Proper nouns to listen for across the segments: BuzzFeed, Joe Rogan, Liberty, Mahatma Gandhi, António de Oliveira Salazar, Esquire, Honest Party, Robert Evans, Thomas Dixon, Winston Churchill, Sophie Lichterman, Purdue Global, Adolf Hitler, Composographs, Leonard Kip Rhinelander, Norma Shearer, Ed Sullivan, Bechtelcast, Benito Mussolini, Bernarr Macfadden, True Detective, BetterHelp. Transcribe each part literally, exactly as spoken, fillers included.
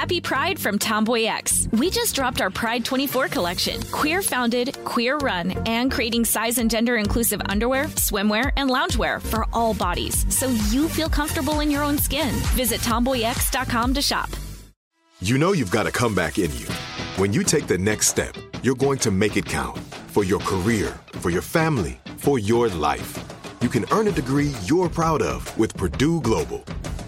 Happy Pride from Tomboy X. We just dropped our Pride twenty-four collection. Queer founded, queer run, and creating size and gender inclusive underwear, swimwear, and loungewear for all bodies, so you feel comfortable in your own skin. Visit tomboy x dot com to shop. You know you've got a comeback in you. When you take the next step, you're going to make it count. For your career, for your family, for your life. You can earn a degree you're proud of with Purdue Global.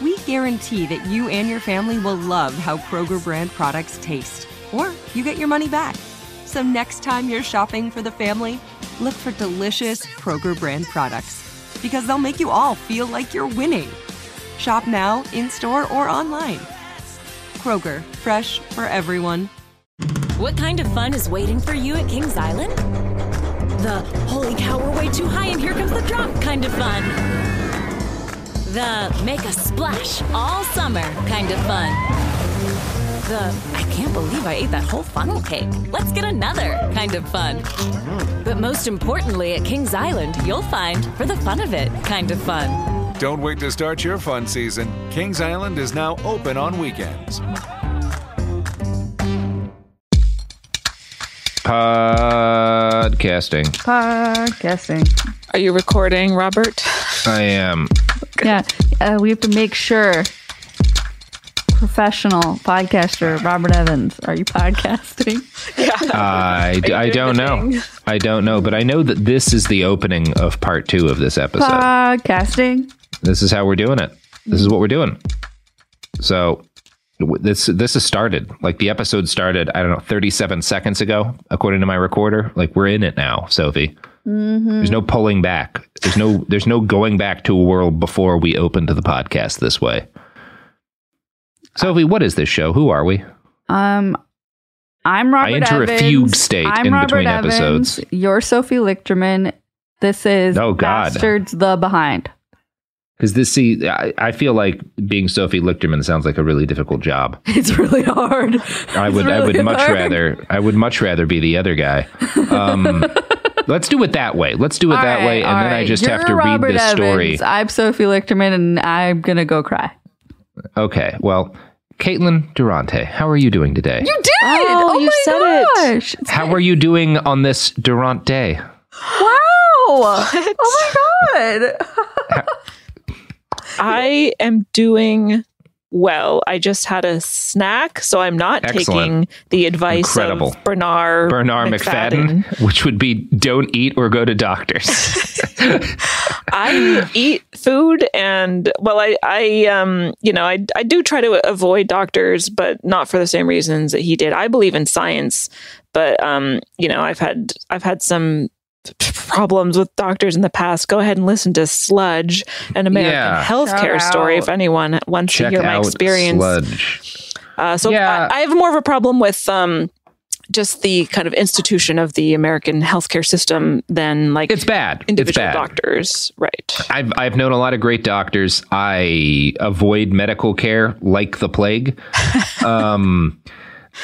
we guarantee that you and your family will love how Kroger brand products taste, or you get your money back. So next time you're shopping for the family, look for delicious Kroger brand products, because they'll make you all feel like you're winning. Shop now, in-store, or online. Kroger, fresh for everyone. What kind of fun is waiting for you at Kings Island? The holy cow, we're way too high and here comes the drop kind of fun. The make a splash all summer kind of fun. The I can't believe I ate that whole funnel cake. Let's get another kind of fun. But most importantly, at Kings Island, you'll find for the fun of it kind of fun. Don't wait to start your fun season. Kings Island is now open on weekends. Podcasting. Podcasting. Are you recording, Robert? I am. Yeah, uh, we have to make sure. Professional podcaster Robert Evans, are you podcasting? Yeah, uh, I, d- I don't know. Thing? I don't know, but I know that this is the opening of part two of this episode. Podcasting. This is how we're doing it. This is what we're doing. So this this has started. Like the episode started, I don't know, thirty-seven seconds ago, according to my recorder. Like we're in it now, Sophie. Mm-hmm. There's no pulling back. There's no there's no going back to a world before we opened the podcast this way. Sophie, what is this show? Who are we? Um, I'm Robert Evans. I enter Evans. a fugue state I'm in Robert between Evans. episodes. You're Sophie Lichterman. This is oh, God. Bastards the Behind. Because this, see, I, I feel like being Sophie Lichterman sounds like a really difficult job. It's really hard. I would, really I would much hard. rather, I would much rather be the other guy. Um, let's do it that way. Let's do it all that right, way, and then right. I just You're have to Robert read this Evans. story. I'm Sophie Lichterman, and I'm gonna go cry. Okay. Well, Caitlin Durante, how are you doing today? You did. Oh, oh you my said gosh. It. How are you doing on this Durante? Wow. What? Oh my God. I am doing well. I just had a snack, so I'm not Excellent. taking the advice Incredible. of Bernarr Bernarr Macfadden, Macfadden, which would be don't eat or go to doctors. I eat food and, well, I, I um, you know, I, I do try to avoid doctors, but not for the same reasons that he did. I believe in science, but, um, you know, I've had, I've had some problems with doctors in the past. Go ahead and listen to Sludge, an American yeah. healthcare story, if anyone wants Check to hear my experience. Sludge. Uh, so yeah. I, I have more of a problem with um, just the kind of institution of the American healthcare system than like it's bad. individual it's bad. doctors. Right. I've, I've known a lot of great doctors. I avoid medical care like the plague. Um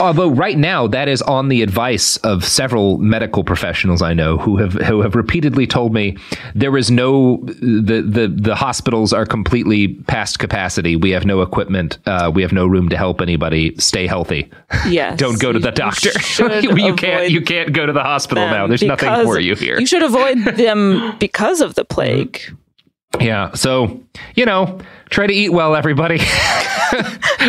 Although right now that is on the advice of several medical professionals I know who have who have repeatedly told me there is no the the, the hospitals are completely past capacity. We have no equipment. Uh, we have no room to help anybody. Stay healthy. Yes. Don't go to the doctor. You, you can't you can't go to the hospital now. There's nothing for you here. You should avoid them because of the plague. Yeah. So, you know, try to eat well, everybody.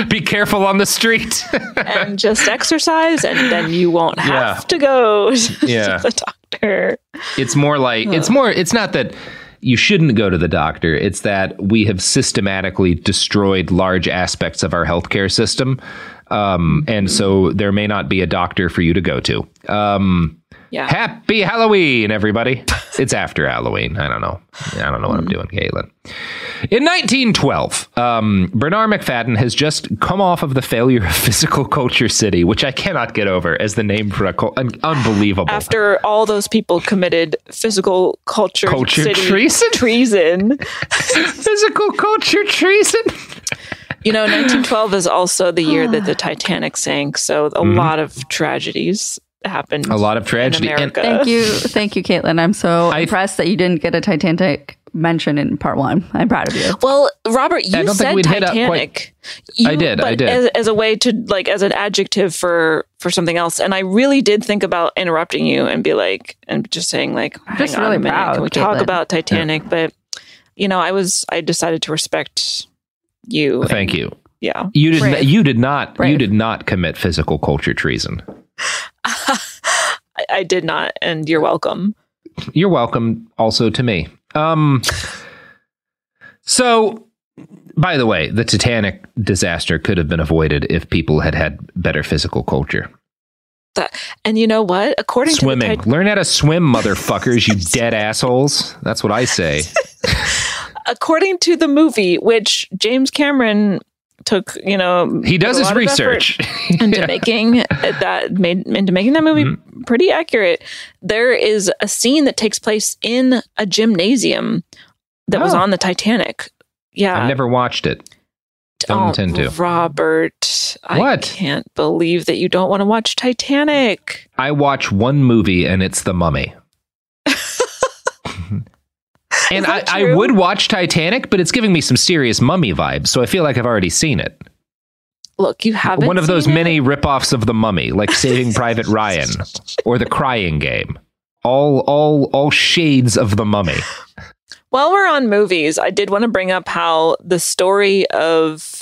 Be careful on the street. And just exercise, and then you won't have yeah. to go yeah. to the doctor. It's more like, it's more, it's not that you shouldn't go to the doctor. It's that we have systematically destroyed large aspects of our healthcare system. Um, and so there may not be a doctor for you to go to. Um, Yeah. Happy Halloween, everybody. It's after Halloween. I don't know. I don't know what I'm doing, Caitlin. In nineteen twelve, um, Bernarr Macfadden has just come off of the failure of Physical Culture City, which I cannot get over as the name for a cult. Un- unbelievable. After all those people committed physical culture, culture city treason. treason. Physical culture treason. You know, nineteen twelve is also the year that the Titanic sank. So a mm-hmm. lot of tragedies happened. A lot of tragedy. In America. And thank you. Thank you, Caitlin. I'm so I, impressed that you didn't get a Titanic mention in part one. I'm proud of you. Well, Robert, you I don't said think we'd Titanic. Hit up quite, you, I did. I did. As, as a way to like as an adjective for for something else. And I really did think about interrupting you and be like and just saying like, I'm just really proud. Can we Caitlin. talk about Titanic? Yeah. But, you know, I was I decided to respect you. Thank and, you. Yeah. You did not, you did not Brave. you did not commit physical culture treason. I, I did not, and you're welcome. You're welcome also to me. Um so by the way, the Titanic disaster could have been avoided if people had had better physical culture. That, and you know what? According Swimming. to the tit- learn how to swim, motherfuckers, you dead assholes. That's what I say. According to the movie, which James Cameron took, you know, he does his research into yeah. making that made into making that movie mm-hmm. pretty accurate. There is a scene that takes place in a gymnasium that oh. was on the Titanic. Yeah, I've never watched it. Don't oh, intend to. Robert, what? I can't believe that you don't want to watch Titanic. I watch one movie and it's The Mummy. And I, I would watch Titanic, but it's giving me some serious mummy vibes, so I feel like I've already seen it. Look, you haven't One of those seen many it? ripoffs of The Mummy, like Saving Private Ryan or The Crying Game. All all, all shades of The Mummy. While we're on movies, I did want to bring up how the story of...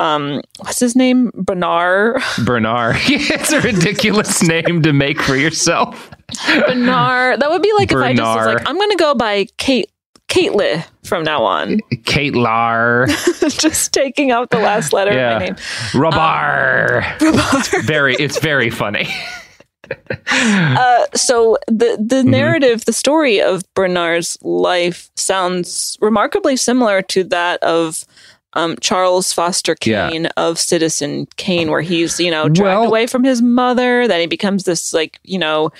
Um, what's his name? Bernarr. Bernarr. It's a ridiculous name to make for yourself. Bernarr. That would be like Bernarr. if I just was like, I'm going to go by Kate, Caitlin from now on. Caitlar. Just taking out the last letter yeah. of my name. Rabar. Um, Rabar. Very. It's very funny. uh, so the the mm-hmm. narrative, the story of Bernarr's life sounds remarkably similar to that of. Um, Charles Foster Kane yeah. of Citizen Kane, where he's, you know, dragged well, away from his mother. Then he becomes this, like, you know,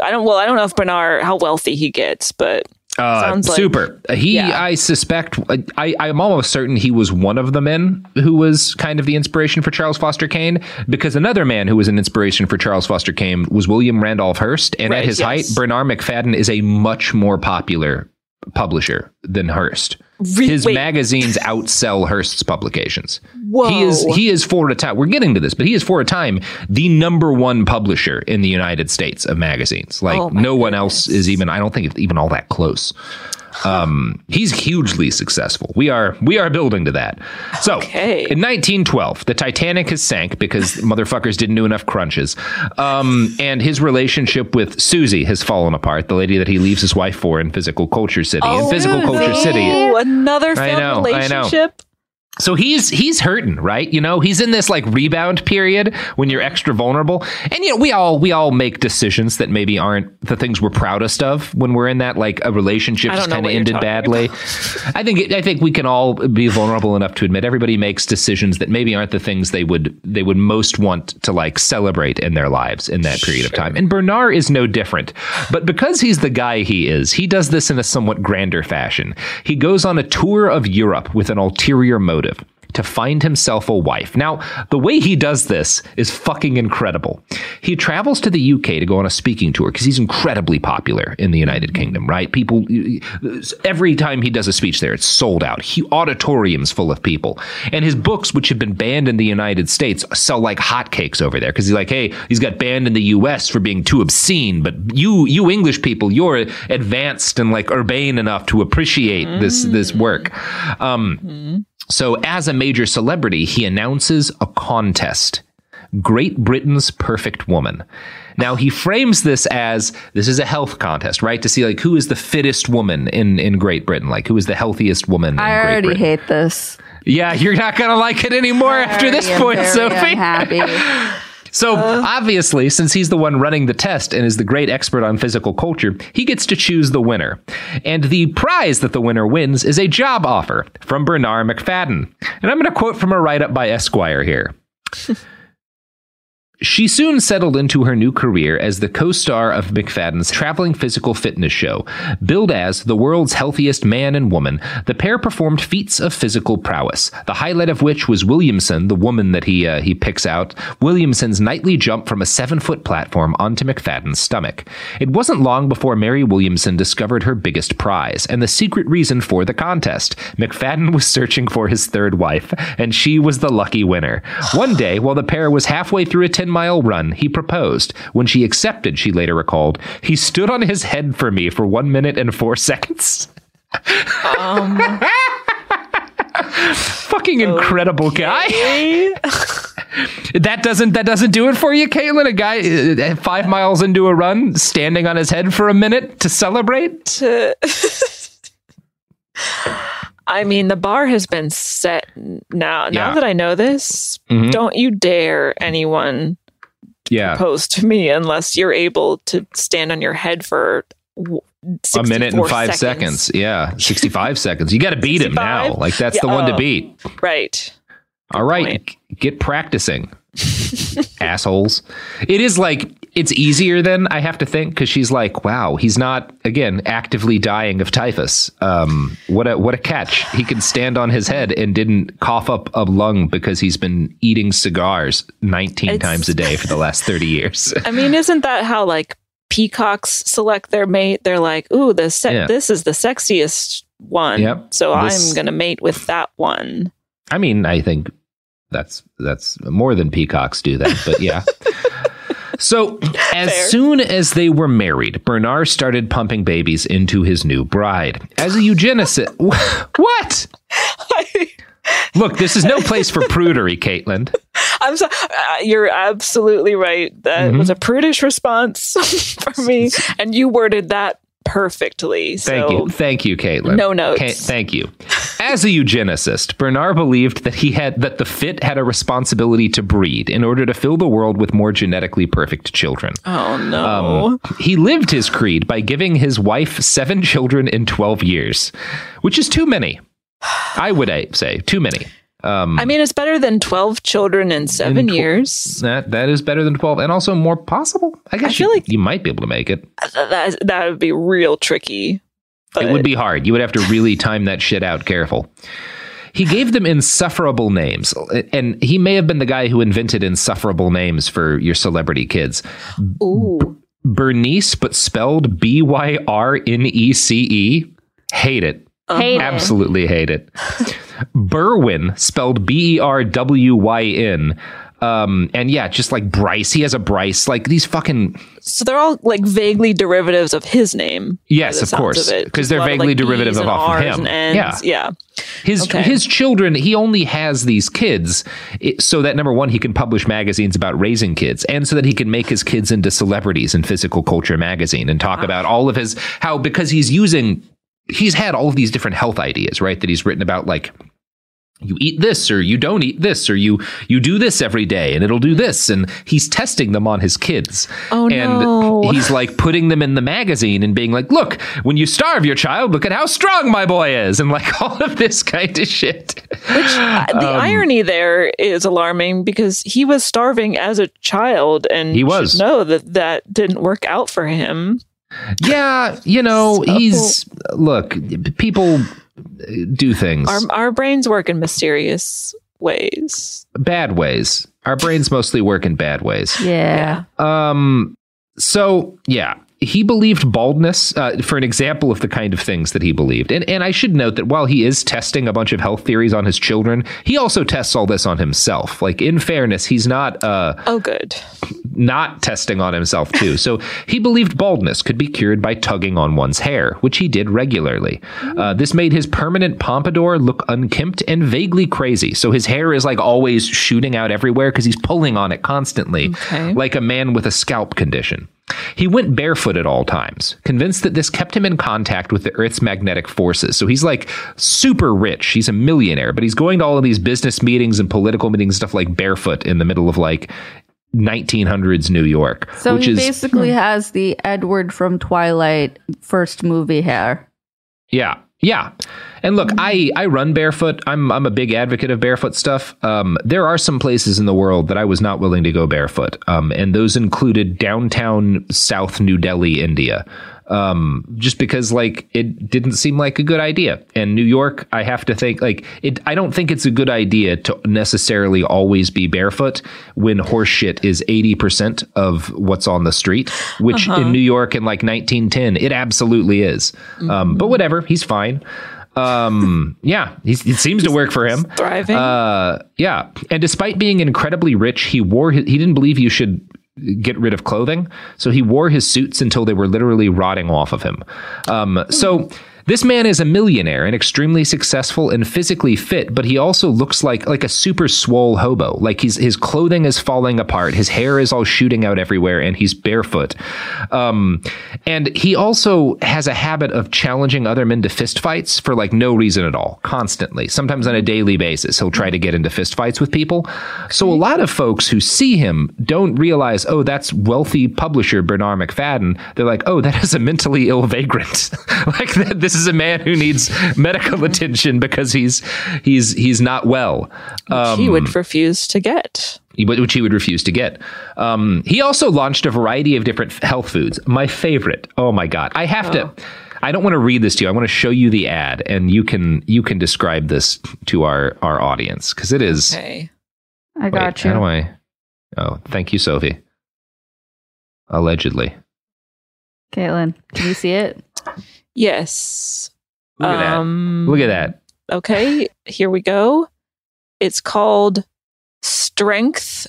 I don't, well, I don't know if Bernarr, how wealthy he gets, but uh, sounds like. Super. He, yeah. I suspect, I, I'm almost certain he was one of the men who was kind of the inspiration for Charles Foster Kane, because another man who was an inspiration for Charles Foster Kane was William Randolph Hearst. And right, at his yes. height, Bernarr Macfadden is a much more popular publisher than Hearst. Re- His wait. magazines outsell Hearst's publications. Whoa. He is he is for a time. We're getting to this, but he is for a time the number one publisher in the United States of magazines. Like oh no goodness. one else is even. I don't think it's even all that close. Um, he's hugely successful. We are we are building to that. So okay. in nineteen twelve, the Titanic has sank because motherfuckers didn't do enough crunches. Um, and his relationship with Susie has fallen apart, the lady that he leaves his wife for in Physical Culture City. Oh, in Physical really? Culture City. Another failed I know, relationship. I know. So he's he's hurting, right? You know, he's in this like rebound period when you're extra vulnerable. And, you know, we all we all make decisions that maybe aren't the things we're proudest of when we're in that, like a relationship just kind of ended badly. I think I think we can all be vulnerable enough to admit everybody makes decisions that maybe aren't the things they would they would most want to like celebrate in their lives in that period sure. of time. And Bernarr is no different. But because he's the guy he is, he does this in a somewhat grander fashion. He goes on a tour of Europe with an ulterior motive. To find himself a wife. Now, the way he does this is fucking incredible. He travels to the U K to go on a speaking tour because he's incredibly popular in the United Kingdom, right? People, every time he does a speech there, it's sold out. He, auditoriums full of people. And his books, which have been banned in the United States, sell like hotcakes over there because he's like, hey, he's got banned in the U S for being too obscene, but you you English people, you're advanced and like urbane enough to appreciate mm. this, this work. Um, mm-hmm. So as a major celebrity, he announces a contest, Great Britain's Perfect Woman. Now, he frames this as this is a health contest, right? To see like who is the fittest woman in, in Great Britain, like who is the healthiest woman in Great Britain. I already hate this. Yeah, you're not going to like it anymore after this point, Sophie. I'm happy. So uh, obviously, since he's the one running the test and is the great expert on physical culture, he gets to choose the winner. And the prize that the winner wins is a job offer from Bernarr Macfadden. And I'm going to quote from a write-up by Esquire here. She soon settled into her new career as the co-star of McFadden's traveling physical fitness show. Billed as the world's healthiest man and woman, the pair performed feats of physical prowess, the highlight of which was Williamson, the woman that he uh, he picks out, Williamson's nightly jump from a seven-foot platform onto McFadden's stomach. It wasn't long before Mary Williamson discovered her biggest prize and the secret reason for the contest. McFadden was searching for his third wife, and she was the lucky winner. One day, while the pair was halfway through a ten mile run, he proposed. When she accepted, she later recalled, he stood on his head for me for one minute and four seconds. Um, Fucking incredible okay. guy. that doesn't that doesn't do it for you, Caitlin? A guy five miles into a run, standing on his head for a minute to celebrate? I mean, the bar has been set now. Now yeah. that I know this, mm-hmm. don't you dare anyone yeah. propose to me unless you're able to stand on your head for a minute and five seconds. seconds. Yeah, sixty-five seconds. You got to beat sixty-five? Him now. Like, that's yeah, the one oh, to beat. Right. Good All right. Point. Get practicing, assholes. It is like, it's easier than I have to think, because she's like, wow, he's not, again, actively dying of typhus. Um, what a what a catch. He could stand on his head and didn't cough up a lung because he's been eating cigars nineteen it's, times a day for the last thirty years. I mean, isn't that how, like, peacocks select their mate? They're like, ooh, the se- yeah. this is the sexiest one. Yep. So this, I'm going to mate with that one. I mean, I think that's that's more than peacocks do that, but yeah. So as Fair. soon as they were married, Bernarr started pumping babies into his new bride. As a eugenicist, what? I, Look, this is no place for prudery, Caitlin. I'm so, uh, you're absolutely right. That mm-hmm. was a prudish response for me, and you worded that perfectly. So. Thank you. Thank you, Caitlin. No notes. Can't, thank you. As a eugenicist, Bernarr believed that he had that the fit had a responsibility to breed in order to fill the world with more genetically perfect children. Oh, no. Um, he lived his creed by giving his wife seven children in twelve years, which is too many. I would say too many. Um, I mean, it's better than twelve children in seven in tw- years. That that is better than twelve, and also more possible. I guess I feel you, like you might be able to make it. That that would be real tricky. But. It would be hard. You would have to really time that shit out. Careful. He gave them insufferable names, and he may have been the guy who invented insufferable names for your celebrity kids. Ooh, B- Bernice, but spelled B Y R N E C E. Hate it. Hate Absolutely it. hate it. Berwin, spelled B E R W Y N. Um, and yeah, just like Bryce. He has a Bryce. Like these fucking... So they're all like vaguely derivatives of his name. Yes, of course. Because they're vaguely like derivative of off of him. Yeah. yeah. His okay. his children, he only has these kids so that, number one, he can publish magazines about raising kids, and so that he can make his kids into celebrities in Physical Culture magazine and talk wow. about all of his... How, because he's using... He's had all of these different health ideas, right? That he's written about, like, you eat this or you don't eat this or you you do this every day and it'll do this. And he's testing them on his kids. Oh, and no. he's like putting them in the magazine and being like, look, when you starve your child, look at how strong my boy is. And like all of this kind of shit. Which uh, the um, irony there is alarming because he was starving as a child and he was. should know that that didn't work out for him. Yeah, you know, so, he's look, people do things. Our, our brains work in mysterious ways. Bad ways. Our brains mostly work in bad ways. Yeah. Um. So, yeah, he believed baldness uh, for an example of the kind of things that he believed. And, and I should note that while he is testing a bunch of health theories on his children, he also tests all this on himself. Like, in fairness, he's not. Uh, oh, good. Not testing on himself, too. So he believed baldness could be cured by tugging on one's hair, which he did regularly. Uh, this made his permanent pompadour look unkempt and vaguely crazy. So his hair is like always shooting out everywhere because he's pulling on it constantly, okay. like a man with a scalp condition. He went barefoot at all times, convinced that this kept him in contact with the Earth's magnetic forces. So he's like super rich. He's a millionaire, but he's going to all of these business meetings and political meetings, stuff like barefoot in the middle of like nineteen hundreds New York. So which he is, basically hmm. has the Edward from Twilight first movie hair. Yeah. Yeah. And look, I, I run barefoot. I'm I'm a big advocate of barefoot stuff. Um, there are some places in the world that I was not willing to go barefoot. Um, and those included downtown South New Delhi, India, um, just because, like, it didn't seem like a good idea. And New York, I have to think, like, it. I don't think it's a good idea to necessarily always be barefoot when horseshit is eighty percent of what's on the street, which uh-huh. in New York in, like, nineteen ten, it absolutely is. Um, mm-hmm. But whatever. He's fine. um yeah he it seems he's to work for him, thriving. Uh yeah and despite being incredibly rich, he wore his, he didn't believe you should get rid of clothing, so he wore his suits until they were literally rotting off of him. um so this man is a millionaire and extremely successful and physically fit, but he also looks like like a super swole hobo. Like, he's, his clothing is falling apart, his hair is all shooting out everywhere, and he's barefoot. Um, and he also has a habit of challenging other men to fist fights for, like, no reason at all, constantly. Sometimes on a daily basis, he'll try to get into fist fights with people. So a lot of folks who see him don't realize, oh, that's wealthy publisher Bernarr Macfadden. They're like, oh, that is a mentally ill vagrant. Like, that, this This is a man who needs medical attention because he's he's he's not well. Um, he would refuse to get. Which he would refuse to get. Um, he also launched a variety of different health foods. My favorite. Oh, my God. I have oh. to. I don't want to read this to you. I want to show you the ad, and you can you can describe this to our, our audience, because it is. Okay. I wait, got you. How do I? Oh, thank you, Sophie. Allegedly. Caitlin, can you see it? Yes. Look at um, that. Look at that. Okay, here we go. It's called Strength.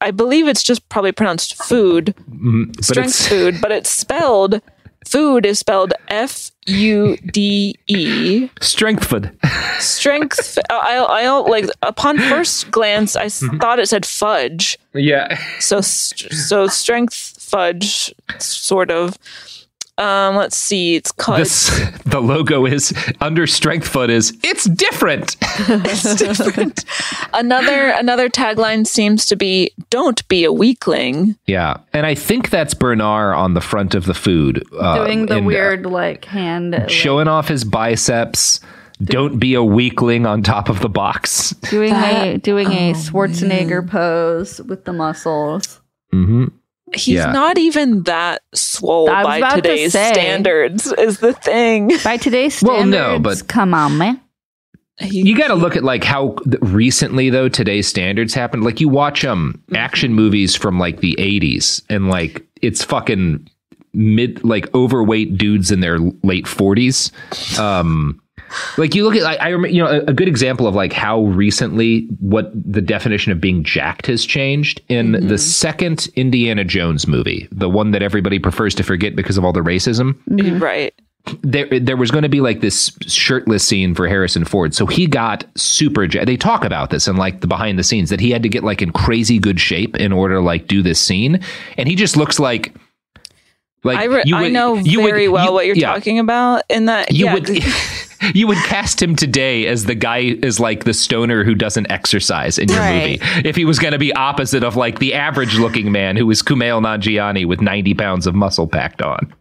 I believe it's just probably pronounced food. Mm, Strength Food, but it's spelled, food is spelled F U D E. Strength Food. Strength. I, I don't, like, upon first glance, I mm-hmm. thought it said fudge. Yeah. So, so Strength Fudge, sort of. Um, let's see. It's called. This, the logo is under Strength Foot is it's different. It's different. Another another tagline seems to be "Don't be a weakling." Yeah, and I think that's Bernarr on the front of the food, uh, doing the in, weird uh, like hand, showing like, off his biceps. Don't be a weakling on top of the box. Doing that, a doing oh, a Schwarzenegger man. pose with the muscles. Mm-hmm. He's yeah. not even that swole by today's to standards is the thing. By today's standards, well, no, but come on, man. You got to look at like how recently, though, today's standards happened. Like you watch um action movies from like the eighties and like it's fucking mid like overweight dudes in their late forties. Um Like you look at, I, I remember, you know, a, a good example of like how recently what the definition of being jacked has changed in mm-hmm. the second Indiana Jones movie, the one that everybody prefers to forget because of all the racism. Mm-hmm. Right. There, there was going to be like this shirtless scene for Harrison Ford. So he got super jacked. They talk about this and like the behind the scenes that he had to get like in crazy good shape in order to like do this scene. And he just looks like. Like I, re- you would, I know you very would, well you, what you're yeah. talking about in that. You yeah. would. You would cast him today as the guy is like the stoner who doesn't exercise in your right. movie. If he was going to be opposite of like the average looking man who is Kumail Nanjiani with ninety pounds of muscle packed on.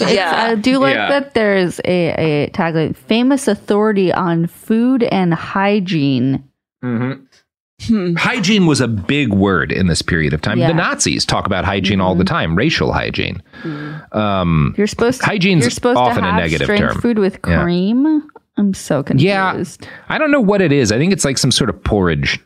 Yeah, I do like yeah. that. There is a, a tagline, famous authority on food and hygiene. Mm-hmm. Hmm. Hygiene was a big word in this period of time. Yeah. The Nazis talk about hygiene mm-hmm. all the time, racial hygiene. Mm. Um, you're supposed to, hygiene's you're supposed often to have a negative term. Food with cream. Yeah. I'm so confused. Yeah, I don't know what it is. I think it's like some sort of porridge.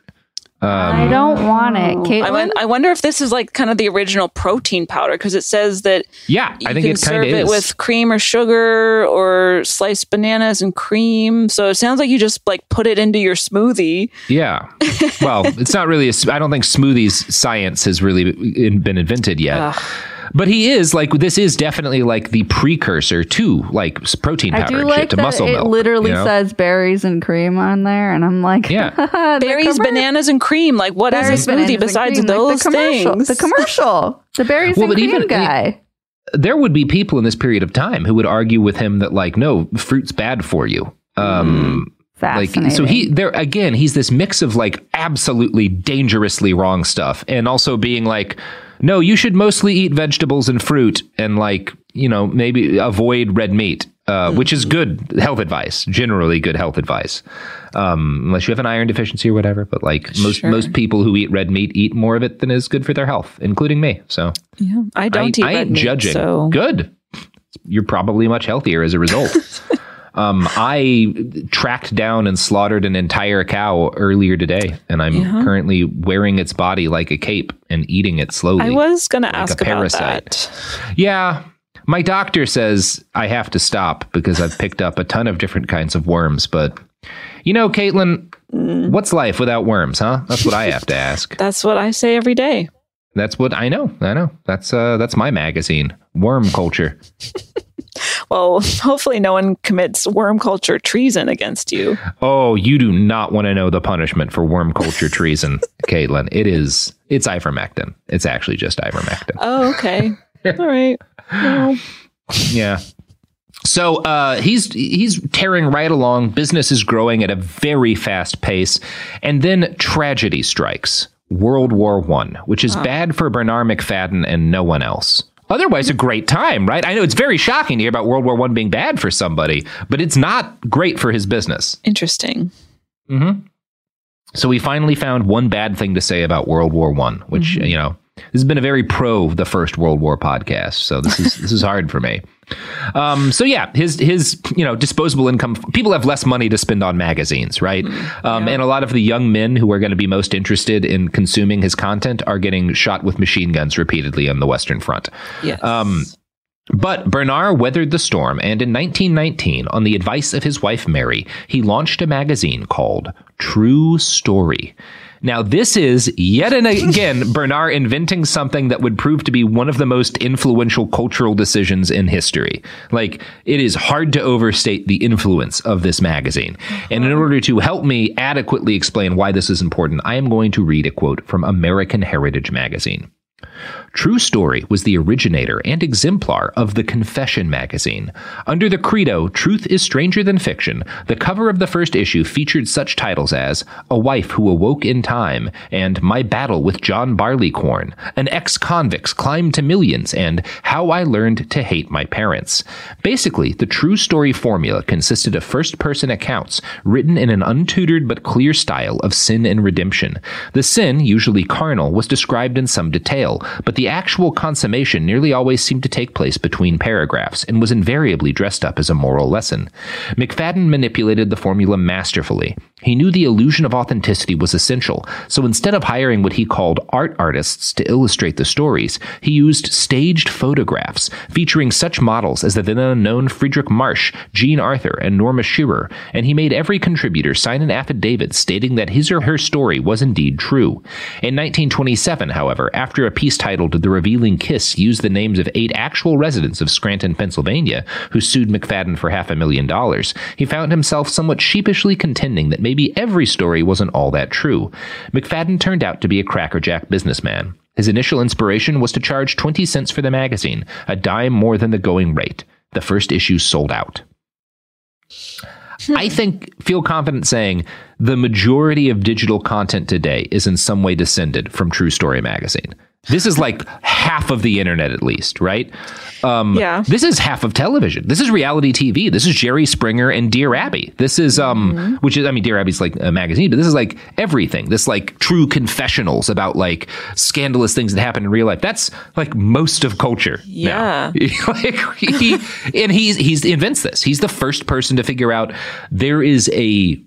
Um, I don't want it. Caitlin? I, went, I wonder if this is like kind of the original protein powder because it says that. Yeah, I think it kind of is. You can serve it with cream or sugar or sliced bananas and cream. So it sounds like you just like put it into your smoothie. Yeah. Well, it's not really. A, I don't think smoothies science has really been invented yet. Ugh. But he is like this is definitely like the precursor to like protein powder I do and like shit to that muscle it milk. It literally you know? says berries and cream on there, and I'm like, yeah, berries, bananas, and cream. Like, what berries, is a smoothie besides cream, those like the things? The commercial, the berries well, and cream even, guy. He, there would be people in this period of time who would argue with him that like, no, fruit's bad for you. Um, mm. Fascinating. Like, so he there again, he's this mix of like absolutely dangerously wrong stuff and also being like, no, you should mostly eat vegetables and fruit and like, you know, maybe avoid red meat, uh, mm-hmm. which is good health advice, generally good health advice, um, unless you have an iron deficiency or whatever. But like most sure. most people who eat red meat eat more of it than is good for their health, including me. So yeah, I don't I, eat I red ain't meat, judging. So. Good. You're probably much healthier as a result. Um, I tracked down and slaughtered an entire cow earlier today, and I'm yeah. currently wearing its body like a cape and eating it slowly. I was going like to ask about that. Yeah. My doctor says I have to stop because I've picked up a ton of different kinds of worms. But, you know, Caitlin, mm. what's life without worms, huh? That's what I have to ask. That's what I say every day. That's what I know. I know. That's uh, that's my magazine, Worm Culture. Well, hopefully no one commits worm culture treason against you. Oh, you do not want to know the punishment for worm culture treason, Caitlin. It is. It's ivermectin. It's actually just ivermectin. Oh, okay. All right. Well. Yeah. So uh, he's he's tearing right along. Business is growing at a very fast pace. And then tragedy strikes. World War One, which is oh. bad for Bernarr Macfadden and no one else. Otherwise, a great time, right? I know it's very shocking to hear about World War One being bad for somebody, but it's not great for his business. Interesting. Mm-hmm. So we finally found one bad thing to say about World War One, which, mm-hmm. you know, this has been a very pro the First World War podcast. So this is this is hard for me. Um, so, yeah, his his, you know, disposable income. People have less money to spend on magazines. Right. Mm-hmm. Um, yeah. And a lot of the young men who are going to be most interested in consuming his content are getting shot with machine guns repeatedly on the Western Front. Yes. Um, But Bernarr weathered the storm, and in nineteen nineteen, on the advice of his wife, Mary, he launched a magazine called True Story. Now, this is yet and again Bernarr inventing something that would prove to be one of the most influential cultural decisions in history. Like, it is hard to overstate the influence of this magazine. And in order to help me adequately explain why this is important, I am going to read a quote from American Heritage Magazine. True Story was the originator and exemplar of the Confession magazine. Under the credo, Truth is Stranger Than Fiction, the cover of the first issue featured such titles as A Wife Who Awoke in Time and My Battle with John Barleycorn, An Ex-Convict's Climb to Millions, and How I Learned to Hate My Parents. Basically, the True Story formula consisted of first-person accounts written in an untutored but clear style of sin and redemption. The sin, usually carnal, was described in some detail, but the actual consummation nearly always seemed to take place between paragraphs and was invariably dressed up as a moral lesson. Macfadden manipulated the formula masterfully. He knew the illusion of authenticity was essential, so instead of hiring what he called art artists to illustrate the stories, he used staged photographs featuring such models as the then unknown Friedrich Marsh, Jean Arthur, and Norma Shearer, and he made every contributor sign an affidavit stating that his or her story was indeed true. In nineteen twenty-seven, however, after a piece titled The Revealing Kiss used the names of eight actual residents of Scranton, Pennsylvania, who sued Macfadden for half a million dollars, he found himself somewhat sheepishly contending that maybe every story wasn't all that true. Macfadden turned out to be a crackerjack businessman. His initial inspiration was to charge twenty cents for the magazine, a dime more than the going rate. The first issue sold out. I think, feel confident saying, the majority of digital content today is in some way descended from True Story magazine. This is like half of the internet, at least, right? Um, yeah. This is half of television. This is reality T V. This is Jerry Springer and Dear Abby. This is, um, mm-hmm. which is, I mean, Dear Abby's like a magazine, but this is like everything. This like true confessionals about like scandalous things that happen in real life. That's like most of culture. Yeah. Now. like he, and he's, he's invents this. He's the first person to figure out there is a,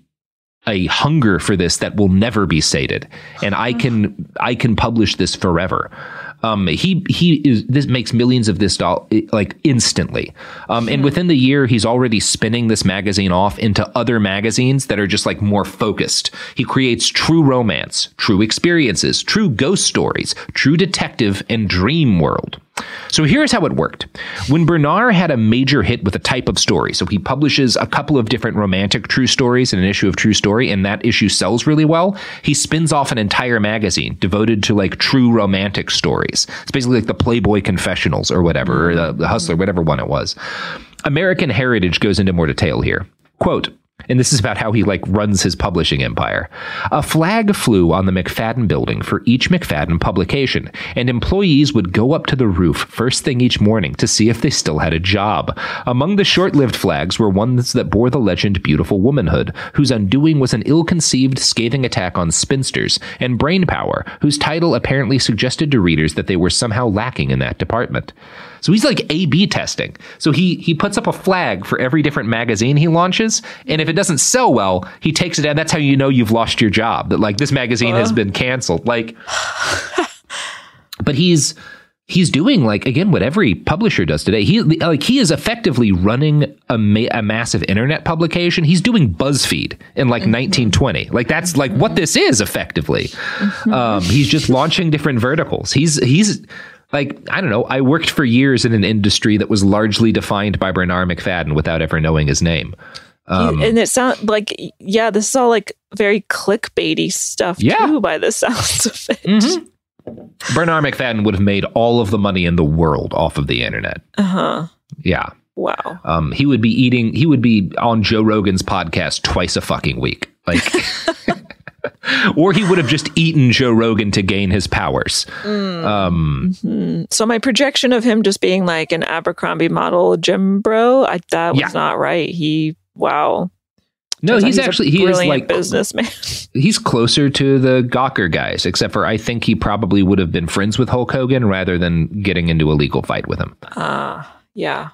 a hunger for this that will never be sated. And I can, I can publish this forever. Um, he, he is, this makes millions of this doll like instantly. Um, and within the year, he's already spinning this magazine off into other magazines that are just like more focused. He creates True Romance, True Experiences, True Ghost Stories, True Detective, and Dream World. So here's how it worked. When Bernarr had a major hit with a type of story, so he publishes a couple of different romantic true stories in an issue of True Story, and that issue sells really well, he spins off an entire magazine devoted to like true romantic stories. It's basically like the Playboy Confessionals or whatever, or the Hustler, whatever one it was. American Heritage goes into more detail here. Quote, And this is about how he like runs his publishing empire. A flag flew on the Macfadden building for each Macfadden publication, and employees would go up to the roof first thing each morning to see if they still had a job. Among the short-lived flags were ones that bore the legend Beautiful Womanhood, whose undoing was an ill-conceived, scathing attack on spinsters, and Brain Power, whose title apparently suggested to readers that they were somehow lacking in that department. So he's like A B testing. So he he puts up a flag for every different magazine he launches, and if it doesn't sell well, he takes it down. That's how you know you've lost your job, that like this magazine uh. has been canceled. Like, but he's he's doing like, again, what every publisher does today. He like he is effectively running a, ma- a massive internet publication. He's doing BuzzFeed in like mm-hmm. nineteen twenty. Like that's mm-hmm. like what this is effectively. Mm-hmm. Um, he's just launching different verticals. He's he's. Like, I don't know, I worked for years in an industry that was largely defined by Bernarr Macfadden without ever knowing his name. Um, and it sounds like, yeah, this is all like very clickbaity stuff, yeah. too, by the sounds of it. Mm-hmm. Bernarr Macfadden would have made all of the money in the world off of the internet. Uh-huh. Yeah. Wow. Um, he would be eating, he would be on Joe Rogan's podcast twice a fucking week. Like... Or he would have just eaten Joe Rogan to gain his powers. Mm. Um, mm-hmm. So my projection of him just being like an Abercrombie model gym bro, I, that was yeah. not right. He, wow. No, he's, he's actually, he is like a businessman. He's closer to the Gawker guys, except for I think he probably would have been friends with Hulk Hogan rather than getting into a legal fight with him. Ah, uh, yeah.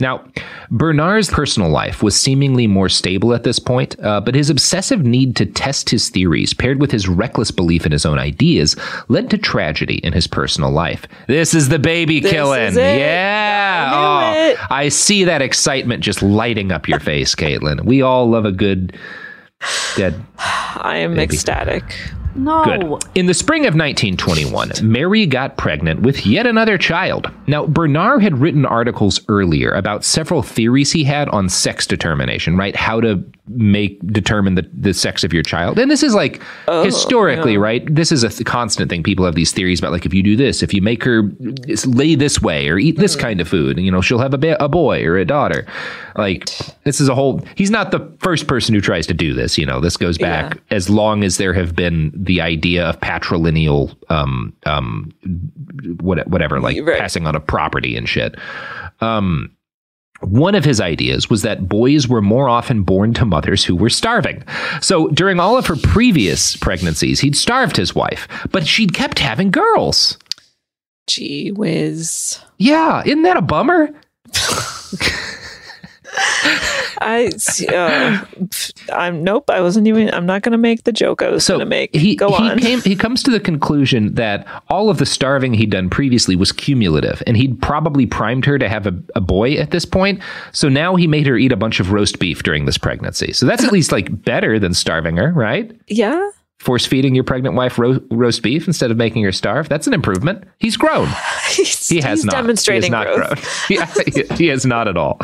Now, Bernard's personal life was seemingly more stable at this point, uh, but his obsessive need to test his theories, paired with his reckless belief in his own ideas, led to tragedy in his personal life. This is the baby this killing. Yeah. I, oh, I see that excitement just lighting up your face, Caitlin. We all love a good dead. I am baby. Ecstatic. No. Good. In the spring of nineteen twenty-one, Mary got pregnant with yet another child. Now, Bernarr had written articles earlier about several theories he had on sex determination, right? How to make determine the, the sex of your child. And this is like oh, historically, yeah. right? This is a th- constant thing. People have these theories about like, if you do this, if you make her lay this way or eat this mm. kind of food, you know, she'll have a, ba- a boy or a daughter. Like this is a whole, he's not the first person who tries to do this. You know, this goes back yeah. as long as there have been the idea of patrilineal, um, um, whatever, like right. passing on a property and shit. Um, One of his ideas was that boys were more often born to mothers who were starving. So during all of her previous pregnancies, he'd starved his wife, but she'd kept having girls. Gee whiz. Yeah. Isn't that a bummer? I, uh, I'm nope. I wasn't even, I'm not going to make the joke I was so going to make. He, Go he on. Came, he comes to the conclusion that all of the starving he'd done previously was cumulative, and he'd probably primed her to have a, a boy at this point. So now he made her eat a bunch of roast beef during this pregnancy. So that's at least like better than starving her, right? Yeah. Force feeding your pregnant wife ro- roast beef instead of making her starve. That's an improvement. He's grown. he's, he has he's not. Demonstrating he has not growth. grown. he, he has not at all.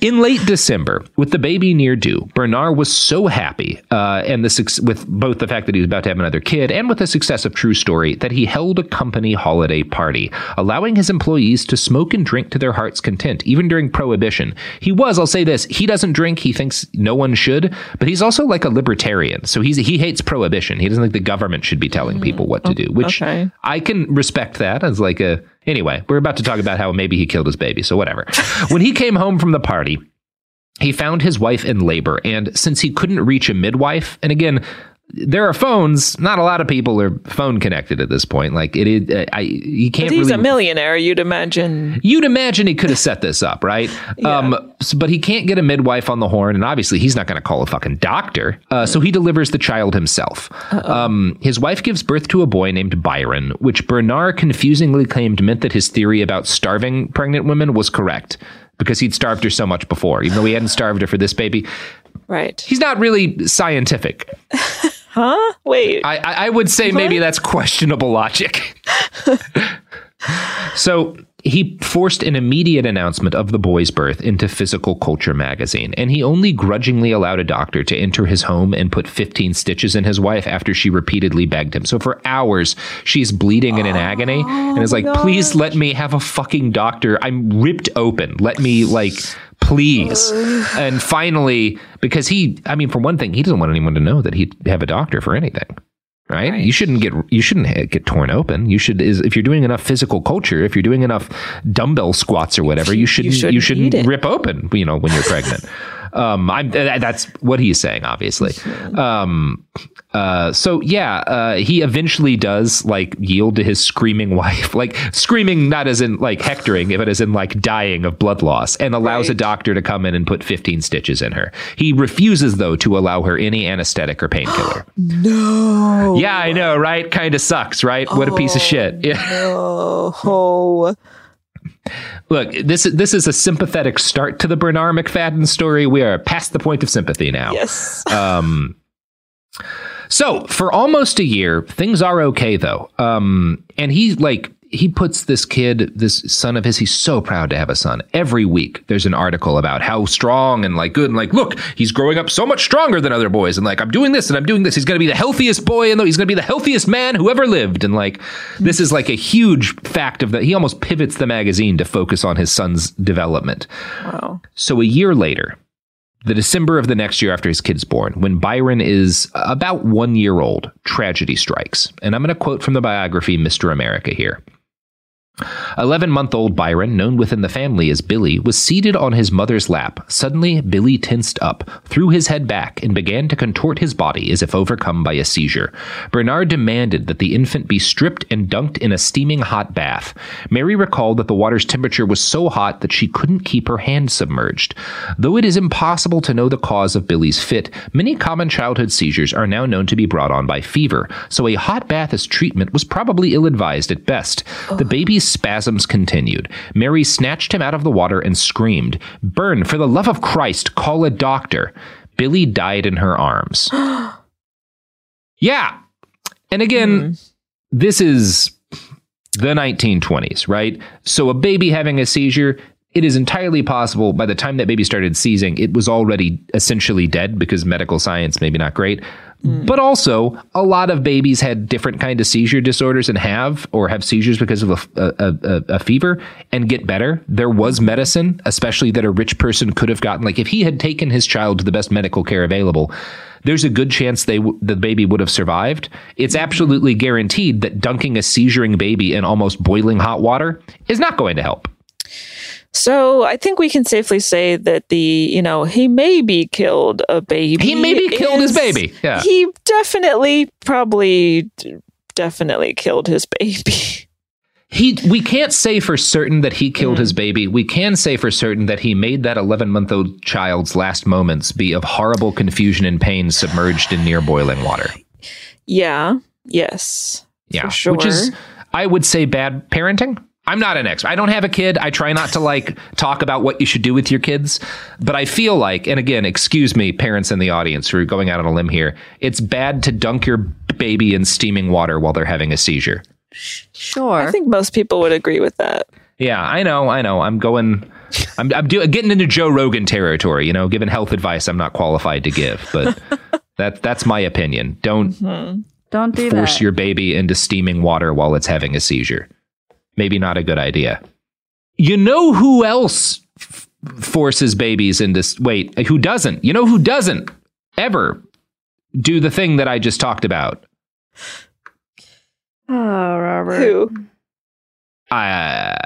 In late December, with the baby near due, Bernarr was so happy uh, and the with both the fact that he was about to have another kid and with the success of True Story that he held a company holiday party, allowing his employees to smoke and drink to their heart's content, even during Prohibition. He was, I'll say this, he doesn't drink. He thinks no one should, but he's also like a libertarian. So he's he hates Prohibition. He doesn't think the government should be telling people what to do, which okay. I can respect that as like a, anyway, we're about to talk about how maybe he killed his baby. So whatever. When he came home from the party, he found his wife in labor. And since he couldn't reach a midwife, and again, there are phones. Not a lot of people are phone connected at this point. Like it is, uh, I you can't. But he's really, a millionaire. You'd imagine. You'd imagine he could have set this up, right? yeah. Um, so, but he can't get a midwife on the horn, and obviously he's not going to call a fucking doctor. Uh, so he delivers the child himself. Um, his wife gives birth to a boy named Byron, which Bernarr confusingly claimed meant that his theory about starving pregnant women was correct because he'd starved her so much before, even though he hadn't starved her for this baby. Right. He's not really scientific. Huh? Wait. I, I would say what? Maybe that's questionable logic. So he forced an immediate announcement of the boy's birth into Physical Culture magazine, and he only grudgingly allowed a doctor to enter his home and put fifteen stitches in his wife after she repeatedly begged him. So for hours, she's bleeding and in oh, agony and is like, gosh. Please let me have a fucking doctor. I'm ripped open. Let me like... please. And finally, because he, I mean, for one thing, he doesn't want anyone to know that he'd have a doctor for anything. Right? Right. You shouldn't get, you shouldn't get torn open. You should, is if you're doing enough physical culture, if you're doing enough dumbbell squats or whatever, you shouldn't, you shouldn't, you shouldn't rip open, you know, when you're pregnant. Um, I'm, that's what he's saying, obviously. Um, uh, so yeah, uh, he eventually does like yield to his screaming wife, like screaming, not as in like hectoring, but as in like dying of blood loss, and allows right. a doctor to come in and put fifteen stitches in her. He refuses though to allow her any anesthetic or painkiller. No. Yeah, I know. Right. Kind of sucks. Right. Oh, what a piece of shit. Yeah. No. Oh. Look, this this is a sympathetic start to the Bernarr Macfadden story. We are past the point of sympathy now. Yes. um, so for almost a year, things are okay though. Um, and he like he puts this kid, this son of his, he's so proud to have a son. Every week, there's an article about how strong and like good and like, look, he's growing up so much stronger than other boys. And like, I'm doing this and I'm doing this. He's going to be the healthiest boy. And he's going to be the healthiest man who ever lived. And like, this is like a huge fact of that. He almost pivots the magazine to focus on his son's development. Wow. So a year later, the December of the next year after his kid's born, when Byron is about one year old, tragedy strikes. And I'm going to quote from the biography, Mister America here. eleven-month-old Byron, known within the family as Billy, was seated on his mother's lap. Suddenly, Billy tensed up, threw his head back, and began to contort his body as if overcome by a seizure. Bernarr demanded that the infant be stripped and dunked in a steaming hot bath. Mary recalled that the water's temperature was so hot that she couldn't keep her hand submerged. Though it is impossible to know the cause of Billy's fit, many common childhood seizures are now known to be brought on by fever, so a hot bath as treatment was probably ill-advised at best. The baby's spasms continued. Mary snatched him out of the water and screamed, "Burn, for the love of Christ, call a doctor." Billy died in her arms. Yeah. And again, mm. this is the nineteen twenties, right? So a baby having a seizure, it is entirely possible by the time that baby started seizing, it was already essentially dead because medical science, maybe not great. Mm. But also, a lot of babies had different kind of seizure disorders and have or have seizures because of a, a, a, a fever and get better. There was medicine, especially that a rich person could have gotten. Like if he had taken his child to the best medical care available, there's a good chance they w- the baby would have survived. It's absolutely guaranteed that dunking a seizuring baby in almost boiling hot water is not going to help. So I think we can safely say that the, you know, he maybe killed a baby. He maybe killed is, his baby. Yeah. He definitely, probably, definitely killed his baby. He, we can't say for certain that he killed mm. his baby. We can say for certain that he made that eleven-month-old child's last moments be of horrible confusion and pain submerged in near boiling water. Yeah. Yes. Yeah. For sure. Which is, I would say, bad parenting. I'm not an expert. I don't have a kid. I try not to like talk about what you should do with your kids, but I feel like, and again, excuse me, parents in the audience who are going out on a limb here, it's bad to dunk your baby in steaming water while they're having a seizure. Sure. I think most people would agree with that. Yeah, I know. I know. I'm going, I'm, I'm do, getting into Joe Rogan territory, you know, giving health advice I'm not qualified to give, but that that's my opinion. Don't, mm-hmm. don't do force that. Your baby into steaming water while it's having a seizure. Maybe not a good idea. You know who else f- forces babies into... Wait, who doesn't? You know who doesn't ever do the thing that I just talked about? Oh, Robert. Who? I, uh,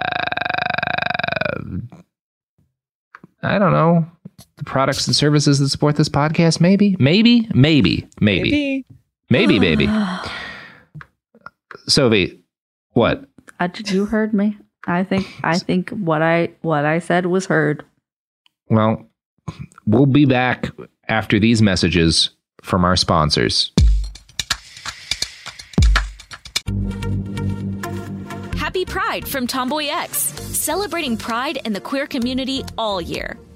I don't know. The products and services that support this podcast? Maybe? Maybe? Maybe. Maybe. Maybe, maybe. maybe. Sophie, what? Uh, you heard me. I think I think what I what I said was heard. Well, we'll be back after these messages from our sponsors. Happy Pride from Tomboy X, celebrating pride and the queer community all year.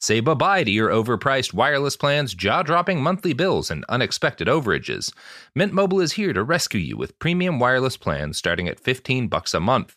Say bye-bye to your overpriced wireless plans, jaw-dropping monthly bills, and unexpected overages. Mint Mobile is here to rescue you with premium wireless plans starting at fifteen bucks a month.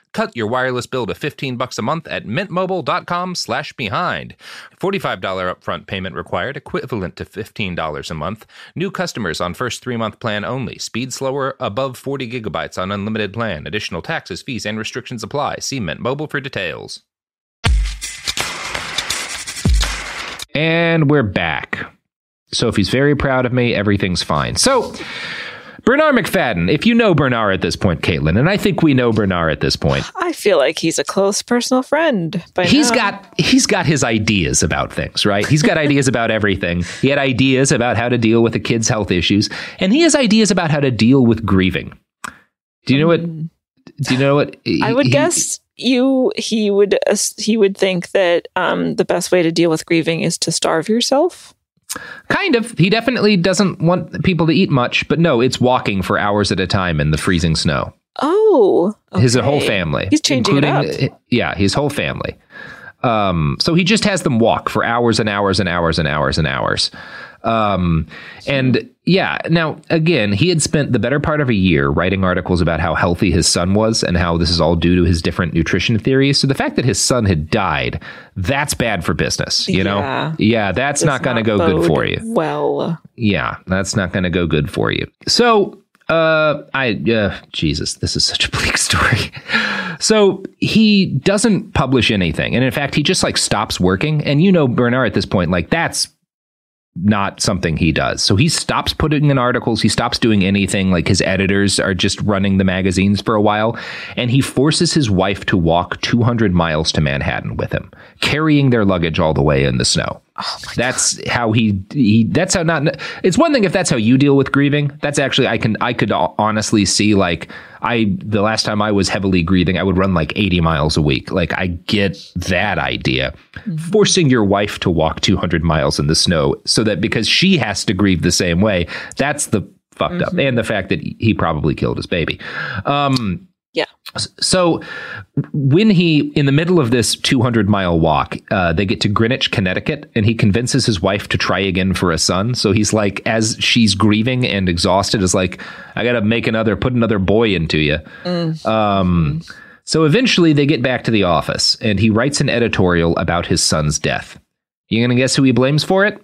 Cut your wireless bill to fifteen bucks a month at mintmobile.com slash behind. forty-five dollars upfront payment required, equivalent to fifteen dollars a month. New customers on first three-month plan only. Speed slower above forty gigabytes on unlimited plan. Additional taxes, fees, and restrictions apply. See Mint Mobile for details. And we're back. Sophie's very proud of me. Everything's fine. So... Bernarr Macfadden, if you know Bernarr at this point, Caitlin, and I think we know Bernarr at this point. I feel like he's a close personal friend by he's now. Got, he's got his ideas about things, right? He's got ideas about everything. He had ideas about how to deal with a kid's health issues, and he has ideas about how to deal with grieving. Do you know what? Um, do you know what? He, I would he, guess you he would uh, he would think that um, the best way to deal with grieving is to starve yourself. Kind of. He definitely doesn't want people to eat much, but no, it's walking for hours at a time in the freezing snow. Oh, okay. His whole family. He's changing it up. Yeah, his whole family. Um, so he just has them walk for hours and hours and hours and hours and hours. Um, and yeah, now, again, he had spent the better part of a year writing articles about how healthy his son was and how this is all due to his different nutrition theories. So the fact that his son had died, that's bad for business. You yeah. know, yeah, that's it's not going to go good for you. Well, yeah, that's not going to go good for you. So, uh, I, uh, Jesus, this is such a bleak story. So he doesn't publish anything. And in fact, he just like stops working. And, you know, Bernarr at this point, like that's not something he does. So he stops putting in articles. He stops doing anything. Like his editors are just running the magazines for a while. And he forces his wife to walk two hundred miles to Manhattan with him, carrying their luggage all the way in the snow. Oh my that's God. How he, he, that's how not, it's one thing if that's how you deal with grieving. That's actually, I can, I could honestly see like I, the last time I was heavily grieving, I would run like eighty miles a week. Like I get that idea. Mm-hmm. Forcing your wife to walk two hundred miles in the snow so that because she has to grieve the same way, that's the fucked mm-hmm. up. And the fact that he probably killed his baby. Um, Yeah. So when he, in the middle of this two hundred mile walk, uh, they get to Greenwich, Connecticut, and he convinces his wife to try again for a son. So he's like, as she's grieving and exhausted, is like, I got to make another, put another boy into you. Mm. Um, So eventually they get back to the office, and he writes an editorial about his son's death. You gonna guess who he blames for it?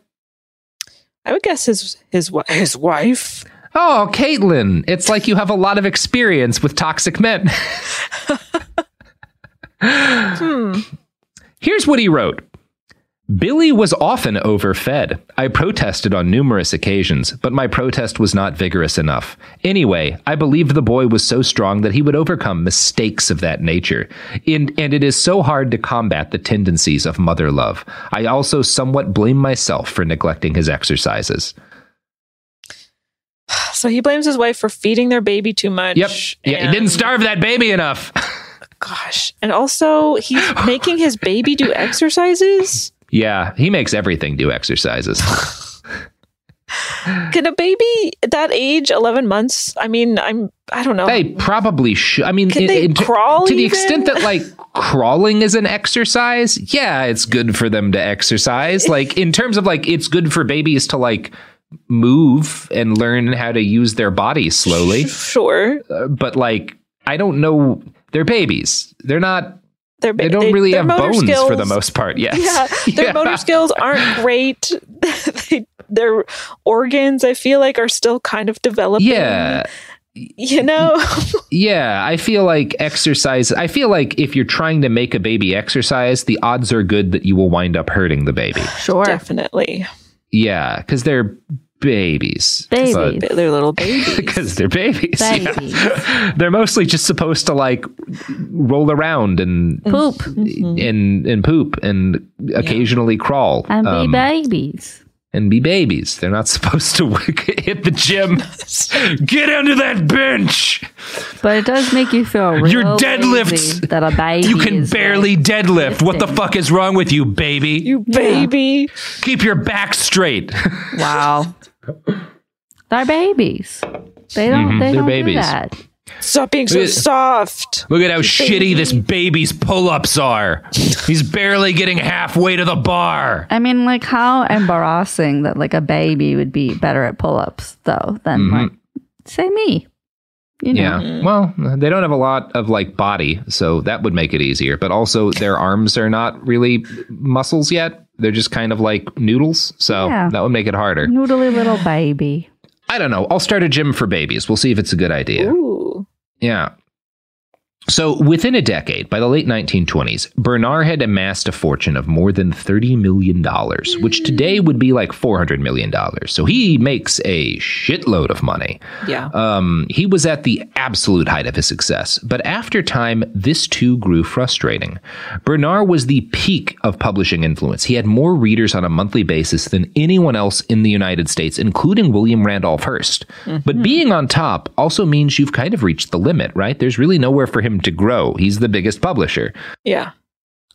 I would guess his his his wife. Oh, Caitlin! It's like you have a lot of experience with toxic men. hmm. Here's what he wrote. Billy was often overfed. I protested on numerous occasions, but my protest was not vigorous enough. Anyway, I believed the boy was so strong that he would overcome mistakes of that nature. And, and it is so hard to combat the tendencies of mother love. I also somewhat blame myself for neglecting his exercises. So he blames his wife for feeding their baby too much. Yep. Yeah, and... he didn't starve that baby enough. Gosh. And also he's making his baby do exercises. Yeah, he makes everything do exercises. Can a baby that age, eleven months? I mean, I'm, I don't know. They probably should. I mean, Can in, they in, crawl to, to the extent that like crawling is an exercise. Yeah, it's good for them to exercise. Like in terms of like, it's good for babies to like move and learn how to use their bodies slowly. Sure. Uh, but like, I don't know. They're babies. They're not. Ba- they don't they, really have bones skills, for the most part. Yes. Yeah, their yeah. motor skills aren't great. they, their organs, I feel like, are still kind of developing. Yeah. You know? yeah. I feel like exercise. I feel like if you're trying to make a baby exercise, the odds are good that you will wind up hurting the baby. Sure. Definitely. Yeah. Because they're babies. Babies. But, they're little babies. Because they're babies. Babies. Yeah. They're mostly just supposed to like roll around and poop mm-hmm. and, and poop and occasionally yeah. crawl. And um, be babies. And be babies. They're not supposed to hit the gym. Get under that bench. But it does make you feel real Your deadlifts. That a baby you can barely like deadlift. Lifting. What the fuck is wrong with you, baby? You baby. Yeah. Keep your back straight. Wow. They're babies. They don't. Mm-hmm. They They're don't babies. Do that. Stop being so soft. Look at how baby. shitty this baby's pull-ups are. He's barely getting halfway to the bar. I mean, like how embarrassing that like a baby would be better at pull-ups though than mm-hmm. like say me. You know? Yeah. Well, they don't have a lot of like body, so that would make it easier. But also, their arms are not really muscles yet. They're just kind of like noodles, so yeah. that would make it harder. Noodly little baby. I don't know. I'll start a gym for babies. We'll see if it's a good idea. Ooh. Yeah. So within a decade, by the late nineteen twenties, Bernarr had amassed a fortune of more than thirty million dollars, mm. which today would be like four hundred million dollars. So he makes a shitload of money. Yeah. Um, he was at the absolute height of his success. But after time, this too grew frustrating. Bernarr was the peak of publishing influence. He had more readers on a monthly basis than anyone else in the United States, including William Randolph Hearst. Mm-hmm. But being on top also means you've kind of reached the limit, right? There's really nowhere for him to grow. He's the biggest publisher. Yeah.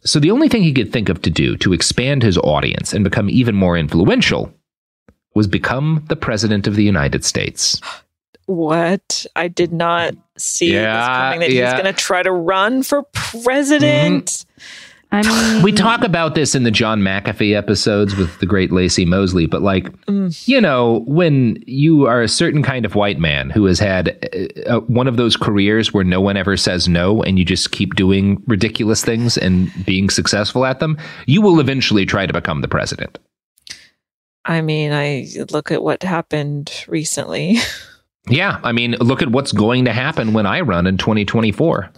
So the only thing he could think of to do to expand his audience and become even more influential was become the president of the United States. What? I did not see yeah, this coming that yeah. he's going to try to run for president. Mm-hmm. I mean, we talk about this in the John McAfee episodes with the great Lacey Mosley, but like, mm. you know, when you are a certain kind of white man who has had uh, one of those careers where no one ever says no, and you just keep doing ridiculous things and being successful at them, you will eventually try to become the president. I mean, I look at what happened recently. Yeah. I mean, look at what's going to happen when I run in twenty twenty-four.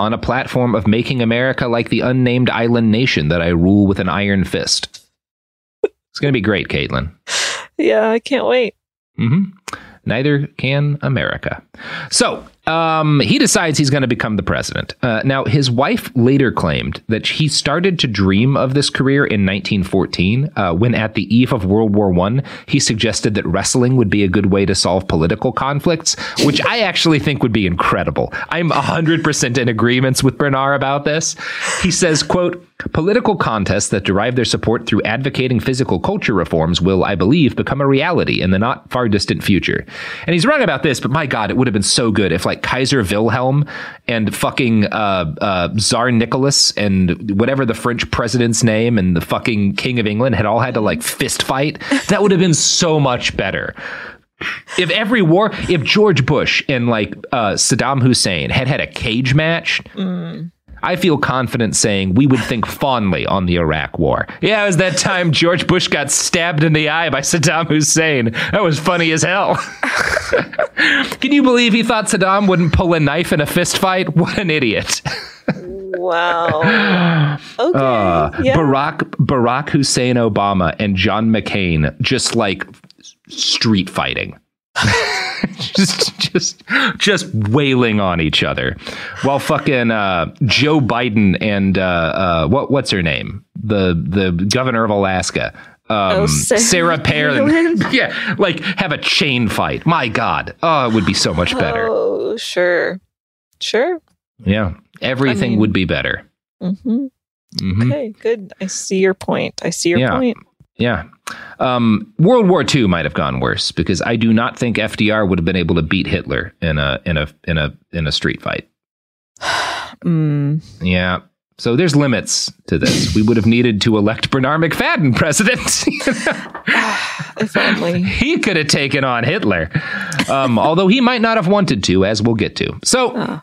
On a platform of making America like the unnamed island nation that I rule with an iron fist. It's going to be great, Caitlin. Yeah, I can't wait. Mm-hmm. Neither can America. So um, he decides he's going to become the president. Uh, now, his wife later claimed that he started to dream of this career in nineteen fourteen, uh, when at the eve of World War One, he suggested that wrestling would be a good way to solve political conflicts, which I actually think would be incredible. I'm one hundred percent in agreement with Bernarr about this. He says, quote, political contests that derive their support through advocating physical culture reforms will, I believe, become a reality in the not far distant future. And he's wrong about this, but my God, it would have been so good if like Kaiser Wilhelm and fucking uh, uh, Tsar Nicholas and whatever the French president's name and the fucking King of England had all had to like fist fight. That would have been so much better. If every war, if George Bush and like uh, Saddam Hussein had had a cage match, mm. I feel confident saying we would think fondly on the Iraq War. Yeah, it was that time George Bush got stabbed in the eye by Saddam Hussein. That was funny as hell. Can you believe he thought Saddam wouldn't pull a knife in a fist fight? What an idiot. Wow. Okay. Uh, yeah. Barack, Barack Hussein Obama and John McCain just like street fighting. just just just wailing on each other while fucking uh Joe Biden and uh uh what what's her name, the the governor of Alaska, um oh, Sarah, Sarah Palin, yeah, like have a chain fight. My god, oh, it would be so much better. Oh, sure sure yeah, everything I mean, would be better. Mm-hmm. Mm-hmm. Okay, good. I see your point. I see your yeah. point Yeah. Um, World War Two might have gone worse because I do not think F D R would have been able to beat Hitler in a in a in a in a street fight. mm. Yeah. So there's limits to this. We would have needed to elect Bernarr Macfadden president. You know? If only. He could have taken on Hitler. Um, although he might not have wanted to, as we'll get to. So oh.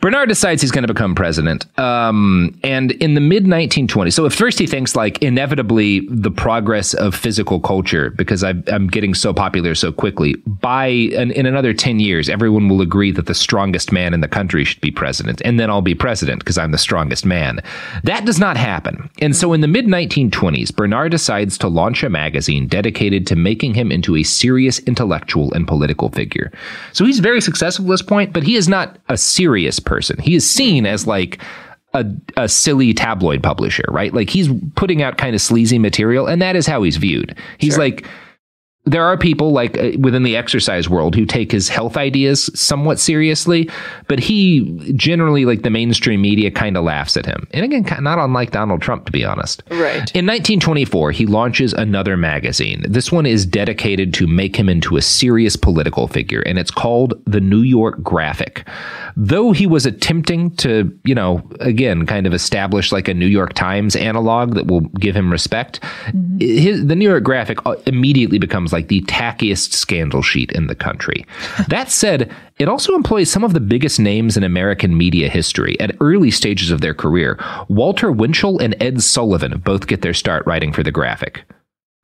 Bernarr decides he's going to become president. Um, and in the mid nineteen twenties, so at first he thinks like inevitably the progress of physical culture, because I've, I'm getting so popular so quickly, by an, in another ten years, everyone will agree that the strongest man in the country should be president. And then I'll be president because I'm the strongest man. That does not happen. And so in the mid nineteen twenties, Bernarr decides to launch a magazine dedicated to making him into a serious intellectual and political figure. So he's very successful at this point, but he is not a serious person. He is seen as like a, a silly tabloid publisher, right? Like he's putting out kind of sleazy material, and that is how he's viewed. He's sure. like, there are people like uh, within the exercise world who take his health ideas somewhat seriously, but he generally, like the mainstream media, kind of laughs at him. And again, not unlike Donald Trump, to be honest. Right. In nineteen twenty-four, he launches another magazine. This one is dedicated to make him into a serious political figure, and it's called the New York Graphic. Though he was attempting to, you know, again, kind of establish like a New York Times analog that will give him respect, mm-hmm. his, the New York Graphic immediately becomes like like the tackiest scandal sheet in the country. That said, it also employs some of the biggest names in American media history at early stages of their career. Walter Winchell and Ed Sullivan both get their start writing for the Graphic.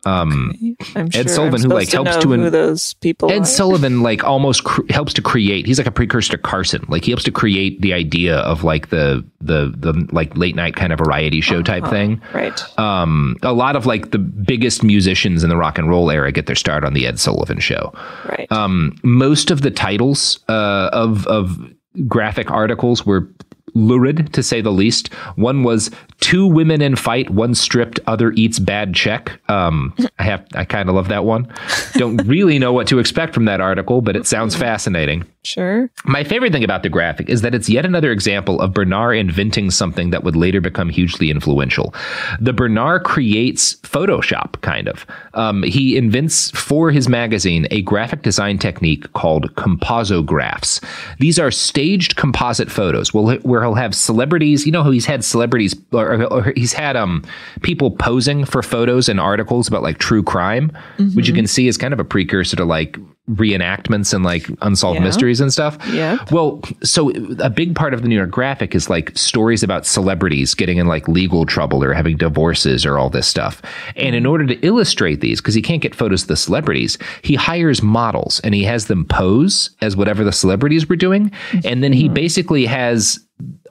Um, okay. I'm Ed sure Sullivan, I'm who like helps to, to in- those people Ed are. Sullivan like almost cr- helps to create. He's like a precursor to Carson. Like he helps to create the idea of like the the the like late night kind of variety show uh-huh. type thing. Right. Um, a lot of like the biggest musicians in the rock and roll era get their start on the Ed Sullivan show. Right. Um, most of the titles uh, of of graphic articles were lurid, to say the least. One was Two Women in Fight, One Stripped, Other Eats Bad Check. Um, I have, I kind of love that one. Don't really know what to expect from that article, but it sounds fascinating. Sure. My favorite thing about the Graphic is that it's yet another example of Bernarr inventing something that would later become hugely influential. The Bernarr creates Photoshop, kind of. Um, he invents for his magazine a graphic design technique called composographs. These are staged composite photos. Well, we're he'll have celebrities, you know, who he's had celebrities or, or he's had um people posing for photos and articles about like true crime, mm-hmm. which you can see is kind of a precursor to like reenactments and like unsolved yeah. mysteries and stuff. Yeah. Well, so a big part of the New York Graphic is like stories about celebrities getting in like legal trouble or having divorces or all this stuff. And in order to illustrate these, because he can't get photos of the celebrities, he hires models and he has them pose as whatever the celebrities were doing. And then he basically has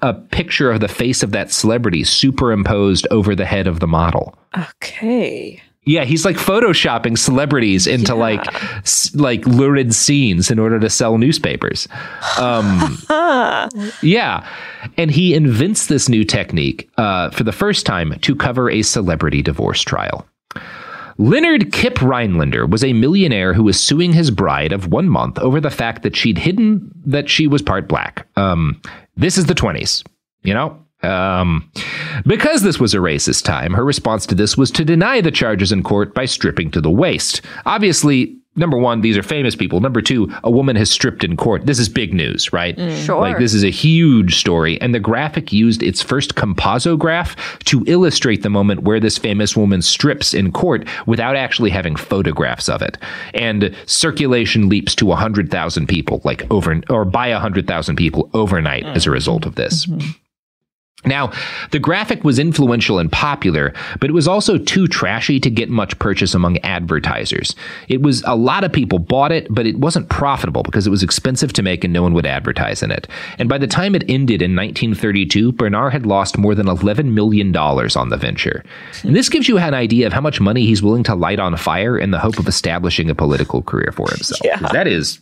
a picture of the face of that celebrity superimposed over the head of the model. Okay. Yeah, he's like photoshopping celebrities into yeah. like s- like lurid scenes in order to sell newspapers. Um, yeah. And he invents this new technique uh, for the first time to cover a celebrity divorce trial. Leonard Kip Rhinelander was a millionaire who was suing his bride of one month over the fact that she'd hidden that she was part black. Um, this is the twenties, you know? Um, because this was a racist time, her response to this was to deny the charges in court by stripping to the waist. Obviously, number one, these are famous people. Number two, a woman has stripped in court. This is big news, right? Mm. Sure. Like, this is a huge story. And the graphic used its first composo graph to illustrate the moment where this famous woman strips in court without actually having photographs of it. And circulation leaps to one hundred thousand people, like over, or by one hundred thousand people overnight mm. as a result of this. Mm-hmm. Now, the graphic was influential and popular, but it was also too trashy to get much purchase among advertisers. It was a lot of people bought it, but it wasn't profitable because it was expensive to make and no one would advertise in it. And by the time it ended in nineteen thirty-two, Bernarr had lost more than eleven million dollars on the venture. And this gives you an idea of how much money he's willing to light on fire in the hope of establishing a political career for himself. Yeah. That is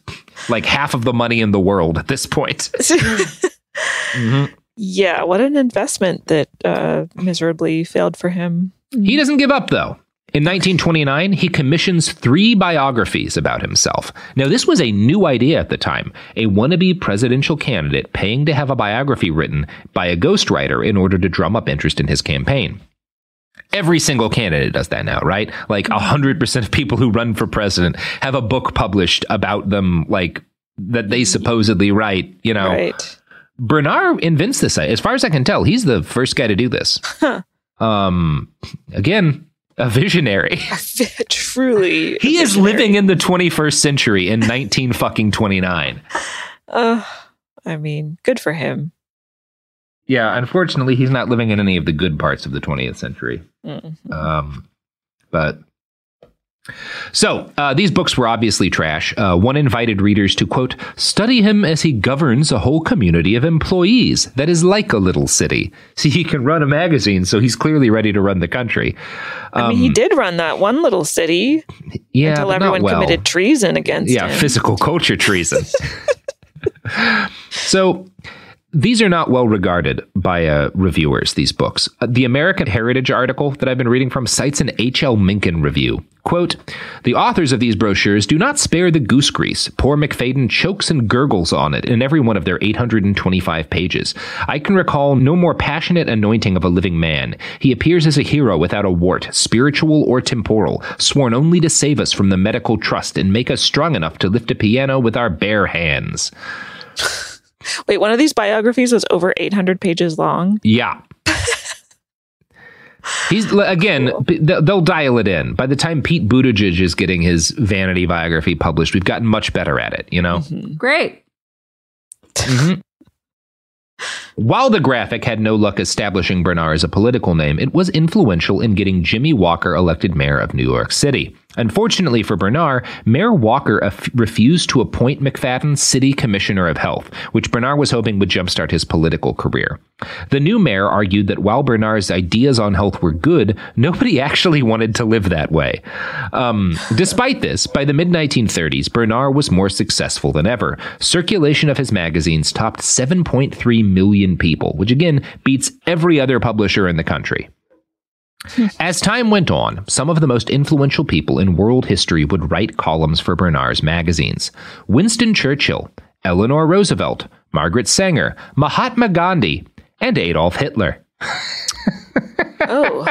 like half of the money in the world at this point. Mm-hmm. Yeah, what an investment that uh, miserably failed for him. He doesn't give up, though. In nineteen twenty-nine, he commissions three biographies about himself. Now, this was a new idea at the time, a wannabe presidential candidate paying to have a biography written by a ghostwriter in order to drum up interest in his campaign. Every single candidate does that now, right? Like one hundred percent of people who run for president have a book published about them, like that they supposedly write, you know. Right. Bernarr invents this. As far as I can tell, he's the first guy to do this. Huh. Um, again, a visionary. Truly. He visionary. Is living in the twenty-first century in nineteen fucking twenty-nine. Uh, I mean, good for him. Yeah, unfortunately, he's not living in any of the good parts of the twentieth century. Mm-hmm. Um, but... So, uh, these books were obviously trash. Uh, one invited readers to, quote, study him as he governs a whole community of employees that is like a little city. See, he can run a magazine, so he's clearly ready to run the country. Um, I mean, he did run that one little city yeah, until everyone well. committed treason against yeah, him. Yeah, physical culture treason. So... These are not well regarded by uh, reviewers, these books. Uh, the American Heritage article that I've been reading from cites an H L Mencken review. Quote, the authors of these brochures do not spare the goose grease. Poor Macfadden chokes and gurgles on it in every one of their eight hundred twenty-five pages. I can recall no more passionate anointing of a living man. He appears as a hero without a wart, spiritual or temporal, sworn only to save us from the medical trust and make us strong enough to lift a piano with our bare hands. Wait, one of these biographies was over eight hundred pages long? Yeah. He's again, cool. They'll dial it in. By the time Pete Buttigieg is getting his vanity biography published, we've gotten much better at it, you know? Mm-hmm. Great. Mm-hmm. While the graphic had no luck establishing Bernarr as a political name, it was influential in getting Jimmy Walker elected mayor of New York City. Unfortunately for Bernarr, Mayor Walker af- refused to appoint Macfadden city commissioner of health, which Bernarr was hoping would jumpstart his political career. The new mayor argued that while Bernarr's ideas on health were good, nobody actually wanted to live that way. Um, despite this, by the mid nineteen thirties, Bernarr was more successful than ever. Circulation of his magazines topped seven point three million people, which again beats every other publisher in the country. As time went on, some of the most influential people in world history would write columns for Bernarr's magazines. Winston Churchill, Eleanor Roosevelt, Margaret Sanger, Mahatma Gandhi, and Adolf Hitler. Oh.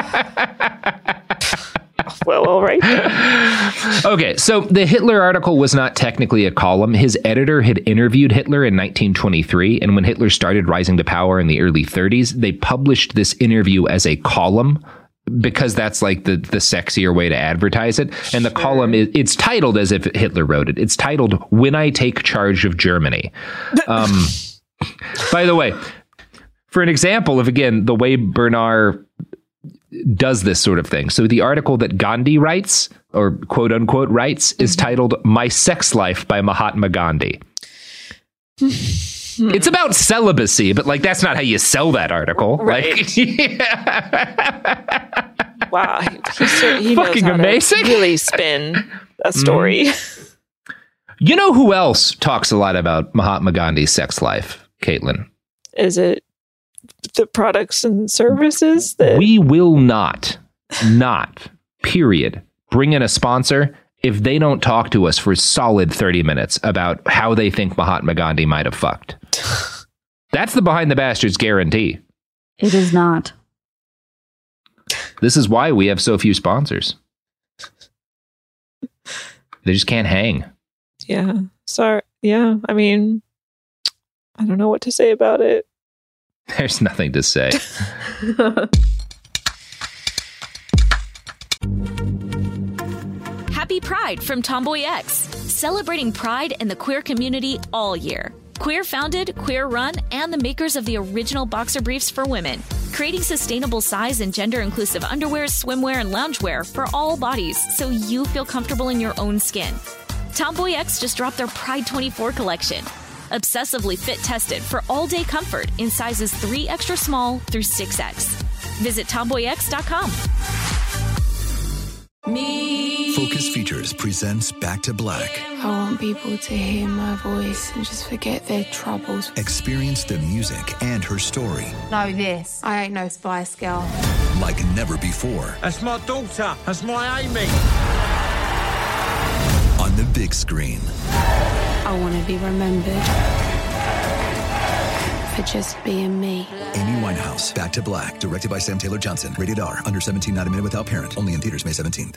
Well, all right. Okay, so the Hitler article was not technically a column. His editor had interviewed Hitler in nineteen twenty-three, and when Hitler started rising to power in the early thirties, they published this interview as a column because that's like the, the sexier way to advertise it. And the sure. column, is it's titled as if Hitler wrote it. It's titled, When I Take Charge of Germany. Um, by the way, for an example of, again, the way Bernarr does this sort of thing. So the article that Gandhi writes, or quote unquote writes, is titled My Sex Life by Mahatma Gandhi. It's about celibacy, but like, that's not how you sell that article. Right. Like, yeah. Wow. He, he, he fucking knows how amazing. To really spin a story. Mm. You know who else talks a lot about Mahatma Gandhi's sex life, Caitlin? Is it the products and services that we will not not period bring in a sponsor if they don't talk to us for solid thirty minutes about how they think Mahatma Gandhi might have fucked? That's the Behind the Bastards guarantee. It is not. This is why we have so few sponsors. They just can't hang. Yeah. So, yeah. I mean, I don't know what to say about it. There's nothing to say. Happy Pride from Tomboy X, celebrating pride in the queer community all year. Queer founded, queer run, and the makers of the original boxer briefs for women, creating sustainable size and gender inclusive underwear, swimwear, and loungewear for all bodies so you feel comfortable in your own skin. Tomboy X just dropped their Pride twenty-four collection, obsessively fit tested for all day comfort in sizes three extra small through six X. Visit tomboy x dot com. Me. Focus Features presents Back to Black. I want people to hear my voice and just forget their troubles. Experience the music and her story. Know this. I ain't no Spice Girl. Like never before. That's my daughter. That's my Amy. On the big screen. I want to be remembered for just being me. Amy Winehouse, Back to Black, directed by Sam Taylor Johnson. Rated R, under seventeen, not a minute without parent. Only in theaters May seventeenth.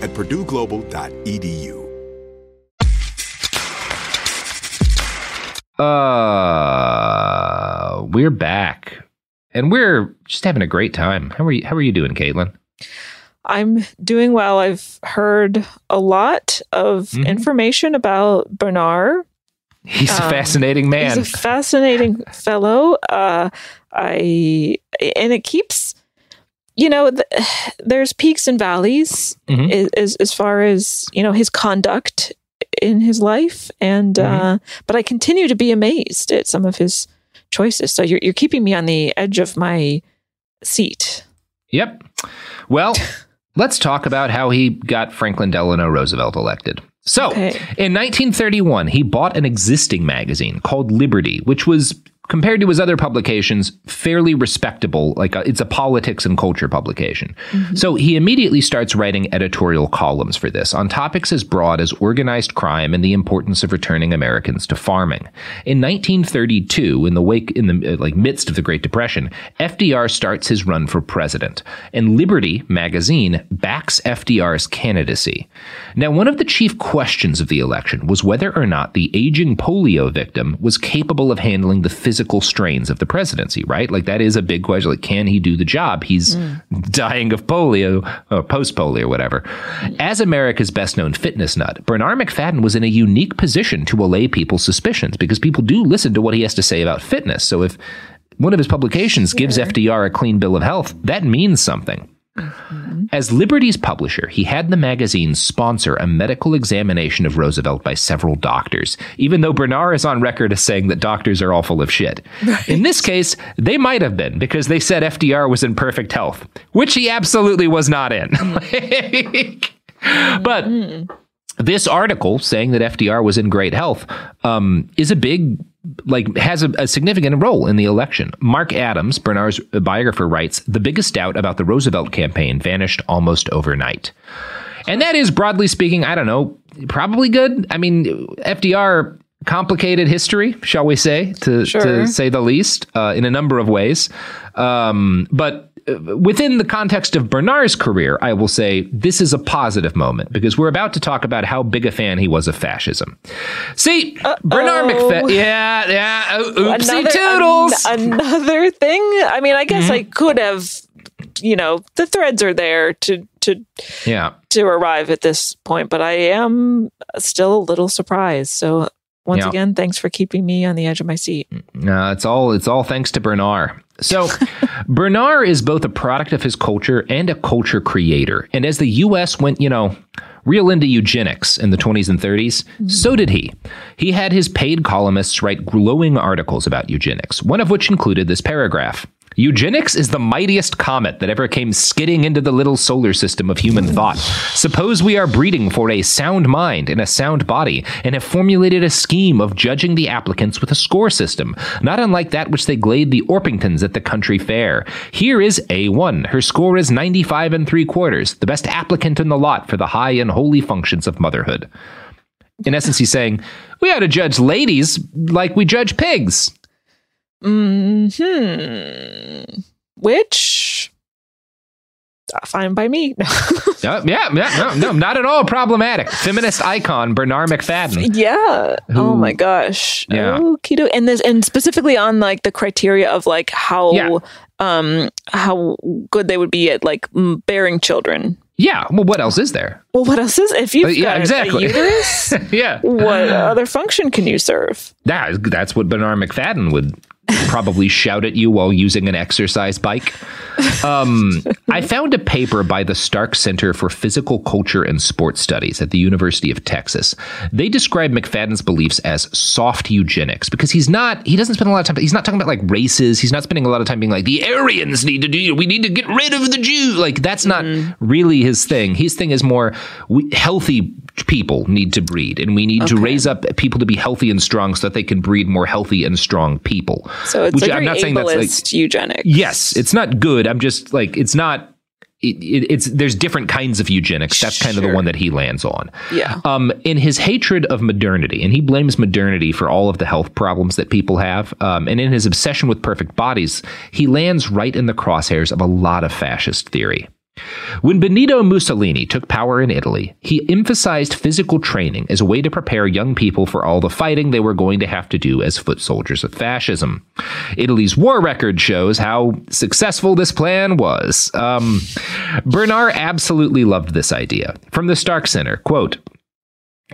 at purdue global dot e d u. Uh, we're back. And we're just having a great time. How are you, how are you doing, Caitlin? I'm doing well. I've heard a lot of mm-hmm. information about Bernarr. He's um, a fascinating man. He's a fascinating fellow. Uh, I and it keeps, you know, th- there's peaks and valleys mm-hmm. as as far as, you know, his conduct in his life, and mm-hmm. uh, but I continue to be amazed at some of his choices. So you're you're keeping me on the edge of my seat. Yep. Well. Let's talk about how he got Franklin Delano Roosevelt elected. So, okay. In nineteen thirty-one, he bought an existing magazine called Liberty, which was, compared to his other publications, fairly respectable. Like, a, it's a politics and culture publication. Mm-hmm. So he immediately starts writing editorial columns for this on topics as broad as organized crime and the importance of returning Americans to farming. In nineteen thirty-two, in the wake in the like midst of the Great Depression, F D R starts his run for president, and Liberty magazine backs F D R's candidacy. Now, one of the chief questions of the election was whether or not the aging polio victim was capable of handling the physical physical strains of the presidency, right? Like, that is a big question. Like, can he do the job? He's mm. dying of polio or post-polio or whatever. As America's best-known fitness nut, Bernarr Macfadden was in a unique position to allay people's suspicions, because people do listen to what he has to say about fitness. So if one of his publications sure. gives F D R a clean bill of health, that means something. Mm-hmm. As Liberty's publisher, he had the magazine sponsor a medical examination of Roosevelt by several doctors, even though Bernarr is on record as saying that doctors are all full of shit. Right. In this case, they might have been, because they said F D R was in perfect health, which he absolutely was not in. like, but this article saying that F D R was in great health um, is a big... like has a, a significant role in the election. Mark Adams, Bernarr's biographer, writes, the biggest doubt about the Roosevelt campaign vanished almost overnight. And that is, broadly speaking, I don't know, probably good. I mean, F D R complicated history, shall we say, to, sure. to say the least, uh, in a number of ways. Um, but within the context of Bernarr's career, I will say this is a positive moment, because we're about to talk about how big a fan he was of fascism. See, Uh-oh. Bernarr Macfadden. Yeah, yeah. Oopsie another, toodles. An- another thing. I mean, I guess mm-hmm. I could have, you know, the threads are there to to yeah. to arrive at this point, but I am still a little surprised. So once yeah. again, thanks for keeping me on the edge of my seat. No, uh, it's all it's all thanks to Bernarr. So Bernarr is both a product of his culture and a culture creator. And as the U S went, you know, real into eugenics in the twenties and thirties, mm-hmm. so did he. He had his paid columnists write glowing articles about eugenics, one of which included this paragraph. Eugenics is the mightiest comet that ever came skidding into the little solar system of human thought. Suppose we are breeding for a sound mind and a sound body and have formulated a scheme of judging the applicants with a score system, not unlike that which they glayed the Orpingtons at the country fair. Here is A one. Her score is ninety-five and three quarters, the best applicant in the lot for the high and holy functions of motherhood. In essence, he's saying, we ought to judge ladies like we judge pigs. Hmm. Which fine by me. uh, yeah, yeah, no, no, not at all problematic. Feminist icon Bernarr Macfadden. Yeah. Who, oh my gosh. Yeah. Okie-do. And this, and specifically on like the criteria of like how yeah. um how good they would be at like bearing children. Yeah. Well, what else is there? Well, what else is if you've uh, yeah, got exactly. a uterus? yeah. What other function can you serve? That that's what Bernarr Macfadden would. probably shout at you while using an exercise bike. Um, I found a paper by the Stark Center for Physical Culture and Sports Studies at the University of Texas. They describe Macfadden's beliefs as soft eugenics because he's not, he doesn't spend a lot of time, he's not talking about like races. He's not spending a lot of time being like, the Aryans need to do, we need to get rid of the Jews. Like that's not mm. really his thing. His thing is more we, healthy people need to breed and we need okay. to raise up people to be healthy and strong so that they can breed more healthy and strong people. So it's like I'm not saying that's like eugenics. Yes, it's not good. I'm just like it's not. It, it, it's there's different kinds of eugenics. That's kind sure. of the one that he lands on. Yeah. Um. In his hatred of modernity, and he blames modernity for all of the health problems that people have. Um. And in his obsession with perfect bodies, he lands right in the crosshairs of a lot of fascist theory. When Benito Mussolini took power in Italy, he emphasized physical training as a way to prepare young people for all the fighting they were going to have to do as foot soldiers of fascism. Italy's war record shows how successful this plan was. Um, Bernarr absolutely loved this idea. From the Stark Center, quote,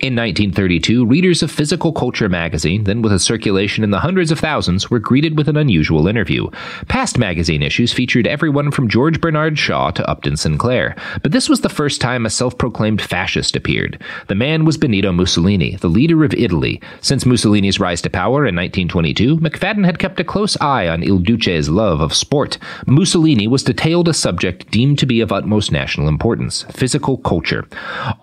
in nineteen thirty-two, readers of Physical Culture magazine, then with a circulation in the hundreds of thousands, were greeted with an unusual interview. Past magazine issues featured everyone from George Bernard Shaw to Upton Sinclair, but this was the first time a self-proclaimed fascist appeared. The man was Benito Mussolini, the leader of Italy. Since Mussolini's rise to power in nineteen twenty-two, Macfadden had kept a close eye on Il Duce's love of sport. Mussolini was detailed a subject deemed to be of utmost national importance, physical culture.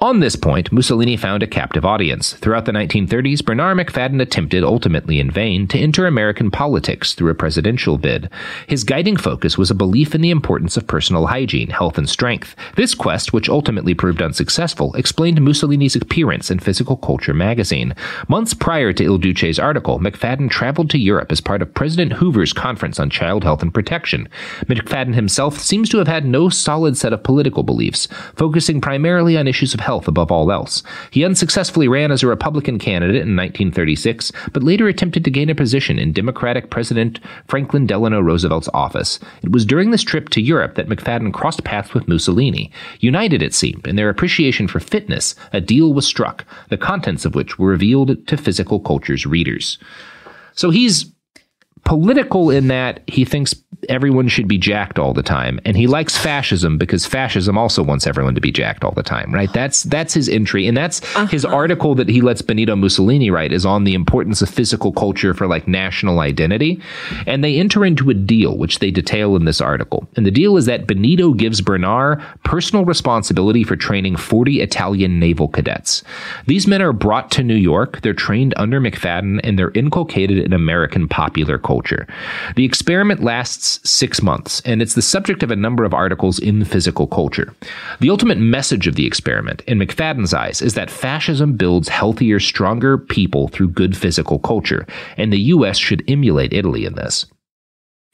On this point, Mussolini found a captive audience. Throughout the nineteen thirties, Bernarr Macfadden attempted, ultimately in vain, to enter American politics through a presidential bid. His guiding focus was a belief in the importance of personal hygiene, health, and strength. This quest, which ultimately proved unsuccessful, explained Mussolini's appearance in Physical Culture magazine. Months prior to Il Duce's article, Macfadden traveled to Europe as part of President Hoover's conference on child health and protection. Macfadden himself seems to have had no solid set of political beliefs, focusing primarily on issues of health above all else. He unsuccessfully Successfully ran as a Republican candidate in nineteen thirty-six, but later attempted to gain a position in Democratic President Franklin Delano Roosevelt's office. It was during this trip to Europe that Macfadden crossed paths with Mussolini. United, it seemed, in their appreciation for fitness, a deal was struck, the contents of which were revealed to Physical Culture's readers. So he's political in that he thinks everyone should be jacked all the time, and he likes fascism because fascism also wants everyone to be jacked all the time, right? That's that's his entry, and that's uh-huh. his article that he lets Benito Mussolini write is on the importance of physical culture for like national identity, and they enter into a deal which they detail in this article, and the deal is that Benito gives Bernarr personal responsibility for training forty Italian naval cadets. These men are brought to New York, they're trained under Macfadden, and they're inculcated in American popular culture. The experiment lasts six months, and it's the subject of a number of articles in Physical Culture. The ultimate message of the experiment, in Macfadden's eyes, is that fascism builds healthier, stronger people through good physical culture, and the U S should emulate Italy in this.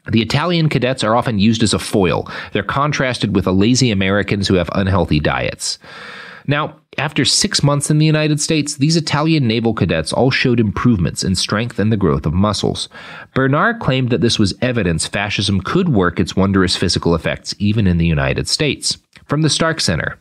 The Italian cadets are often used as a foil. They're contrasted with the lazy Americans who have unhealthy diets. Now, after six months in the United States, these Italian naval cadets all showed improvements in strength and the growth of muscles. Bernarr claimed that this was evidence fascism could work its wondrous physical effects even in the United States. From the Stark Center,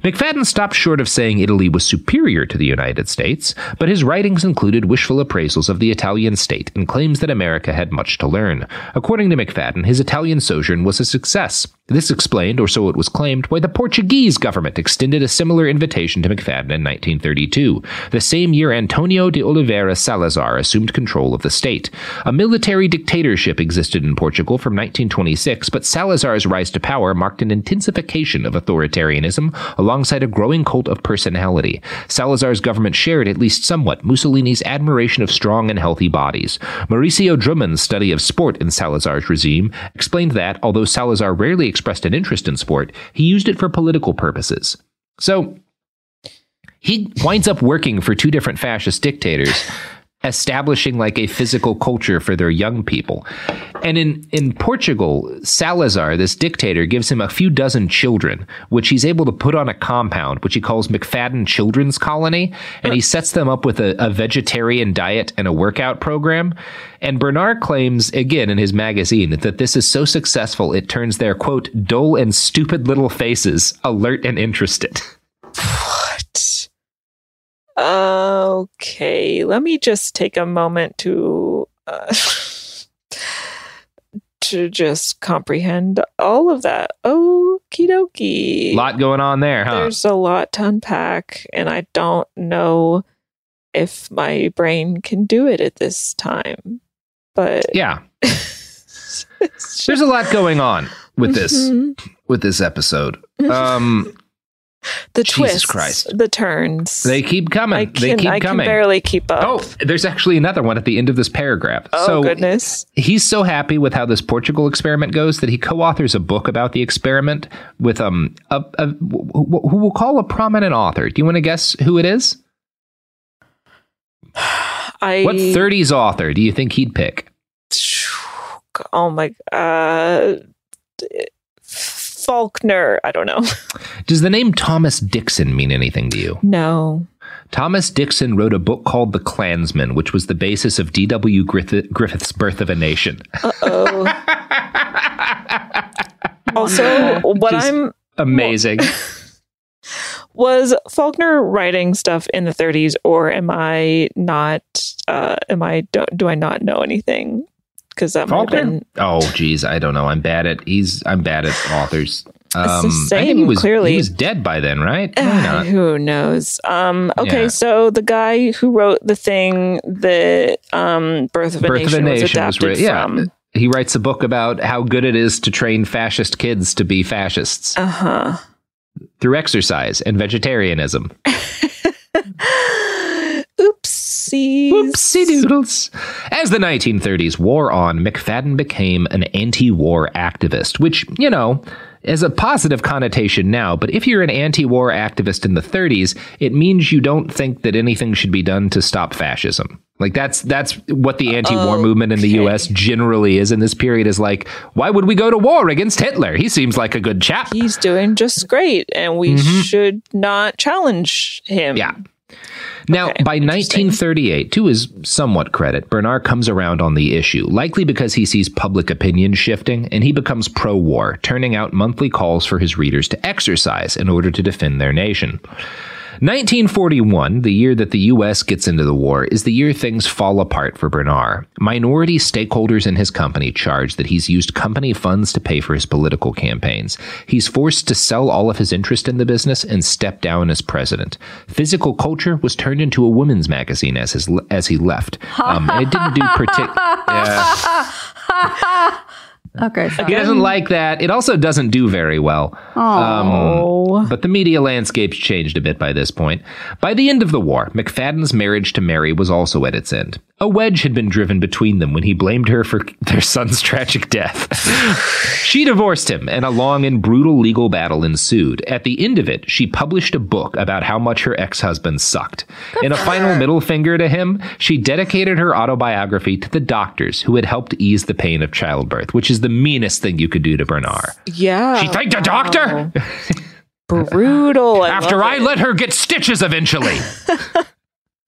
Macfadden stopped short of saying Italy was superior to the United States, but his writings included wishful appraisals of the Italian state and claims that America had much to learn. According to Macfadden, his Italian sojourn was a success. This explained, or so it was claimed, why the Portuguese government extended a similar invitation to Macfadden in nineteen thirty-two, the same year António de Oliveira Salazar assumed control of the state. A military dictatorship existed in Portugal from nineteen twenty-six, but Salazar's rise to power marked an intensification of authoritarianism alongside a growing cult of personality. Salazar's government shared, at least somewhat, Mussolini's admiration of strong and healthy bodies. Mauricio Drummond's study of sport in Salazar's regime explained that, although Salazar rarely expressed an interest in sport, he used it for political purposes. So, he winds up working for two different fascist dictators, establishing like a physical culture for their young people. And in, in Portugal, Salazar, this dictator, gives him a few dozen children, which he's able to put on a compound, which he calls Macfadden Children's Colony. And he sets them up with a, a vegetarian diet and a workout program. And Bernarr claims, again in his magazine, that this is so successful it turns their, quote, dull and stupid little faces alert and interested. What? Okay, let me just take a moment to uh, to just comprehend all of that. Okie dokie. A lot going on there, huh? There's a lot to unpack, and I don't know if my brain can do it at this time. But yeah, it's just... there's a lot going on with this mm-hmm. with this episode. Um. The Jesus twists, Christ. The turns. They keep coming. I can, they keep I coming. I can barely keep up. Oh, there's actually another one at the end of this paragraph. Oh, so goodness. He's so happy with how this Portugal experiment goes that he co-authors a book about the experiment with um a, a, who we'll call a prominent author. Do you want to guess who it is? I, what thirties author do you think he'd pick? Oh, my God. Uh, Faulkner, I don't know. Does the name Thomas Dixon mean anything to you? No. Thomas Dixon wrote a book called The Klansman, which was the basis of D W Griffith, Griffith's Birth of a Nation. Uh-oh. Also, what Just I'm... Amazing. Was Faulkner writing stuff in the thirties, or am I not... Uh, am I do, do I not know anything? Because that might have been... Oh, geez, I don't know. I'm bad at he's. I'm bad at authors. Um, it's the same. I think he was, clearly, he was dead by then, right? Uh, who knows? Um, okay, yeah. So the guy who wrote the thing, the um, Birth of a Birth Nation, of a Nation was adapted was re- yeah. from. He writes a book about how good it is to train fascist kids to be fascists uh huh through exercise and vegetarianism. Oopsies. Oopsie doodles. As the nineteen thirties wore on, Macfadden became an anti-war activist, which, you know, is a positive connotation now, but if you're an anti-war activist in the thirties, it means you don't think that anything should be done to stop fascism. Like, that's that's what the anti-war okay. movement in the U S generally is in this period, is like, why would we go to war against Hitler? He seems like a good chap. He's doing just great, and we mm-hmm. should not challenge him. Yeah. Now, okay, by nineteen thirty-eight, to his somewhat credit, Bernarr comes around on the issue, likely because he sees public opinion shifting, and he becomes pro-war, turning out monthly calls for his readers to exercise in order to defend their nation. nineteen forty-one, the year that the U S gets into the war, is the year things fall apart for Bernarr. Minority stakeholders in his company charge that he's used company funds to pay for his political campaigns. He's forced to sell all of his interest in the business and step down as president. Physical Culture was turned into a women's magazine as his as he left. Um, it didn't do particular. Yeah. Okay, sorry. He doesn't like that. It also doesn't do very well. Um, but the media landscape's changed a bit by this point. By the end of the war, Macfadden's marriage to Mary was also at its end. A wedge had been driven between them when he blamed her for their son's tragic death. She divorced him, and a long and brutal legal battle ensued. At the end of it, she published a book about how much her ex-husband sucked. Good In a final her. middle finger to him, she dedicated her autobiography to the doctors who had helped ease the pain of childbirth, which is the meanest thing you could do to Bernarr. Yeah. She thanked wow. a doctor? Brutal. I After I it. let her get stitches eventually.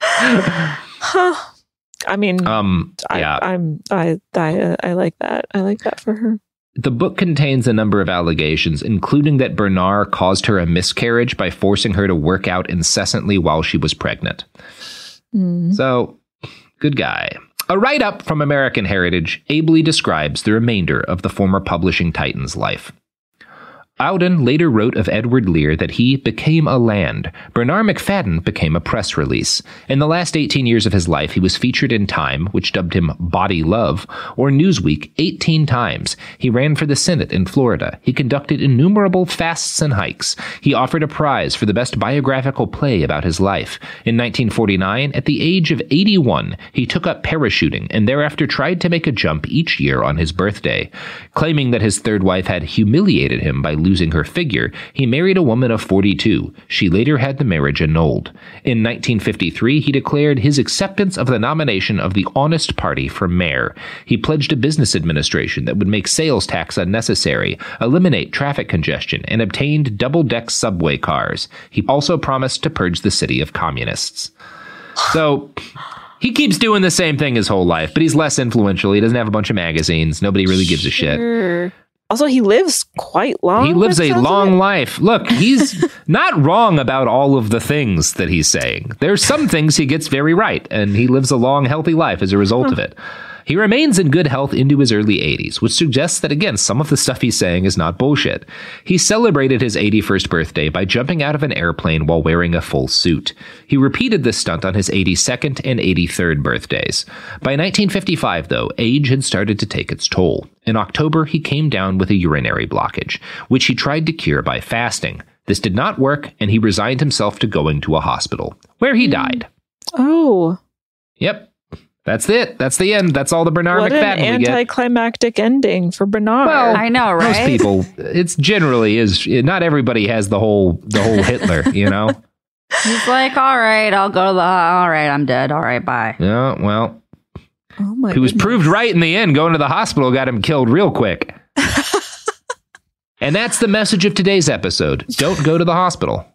Huh. I mean, um, I, yeah. I'm, I, I, I like that. I like that for her. The book contains a number of allegations, including that Bernarr caused her a miscarriage by forcing her to work out incessantly while she was pregnant. Mm. So, good guy. A write-up from American Heritage ably describes the remainder of the former publishing titan's life. Auden later wrote of Edward Lear that he became a land. Bernarr Macfadden became a press release. In the last eighteen years of his life, he was featured in Time, which dubbed him Body Love, or Newsweek eighteen times. He ran for the Senate in Florida. He conducted innumerable fasts and hikes. He offered a prize for the best biographical play about his life. In nineteen forty-nine, at the age of eighty-one, he took up parachuting and thereafter tried to make a jump each year on his birthday. Claiming that his third wife had humiliated him by losing Losing her figure, he married a woman of forty-two. She later had the marriage annulled. In nineteen fifty-three, he declared his acceptance of the nomination of the Honest Party for mayor. He pledged a business administration that would make sales tax unnecessary, eliminate traffic congestion, and obtained double-deck subway cars. He also promised to purge the city of communists. So, he keeps doing the same thing his whole life, but he's less influential. He doesn't have a bunch of magazines. Nobody really gives a sure. shit. Also, he lives quite long. He lives a long life. Look, he's not wrong about all of the things that he's saying. There's some things he gets very right, and he lives a long, healthy life as a result huh. of it. He remains in good health into his early eighties, which suggests that, again, some of the stuff he's saying is not bullshit. He celebrated his eighty-first birthday by jumping out of an airplane while wearing a full suit. He repeated this stunt on his eighty-second and eighty-third birthdays. By nineteen fifty-five, though, age had started to take its toll. In October, he came down with a urinary blockage, which he tried to cure by fasting. This did not work, and he resigned himself to going to a hospital, where he died. Oh. Yep. That's it. That's the end. That's all the Bernarr Macfadden we get. What an anticlimactic ending for Bernarr. Well, I know, right? Most people, it's generally is. Not everybody has the whole the whole Hitler, you know. He's like, all right, I'll go to the. All right, I'm dead. All right, bye. Yeah. Well, oh my. He was goodness. proved right in the end. Going to the hospital got him killed real quick. And that's the message of today's episode. Don't go to the hospital.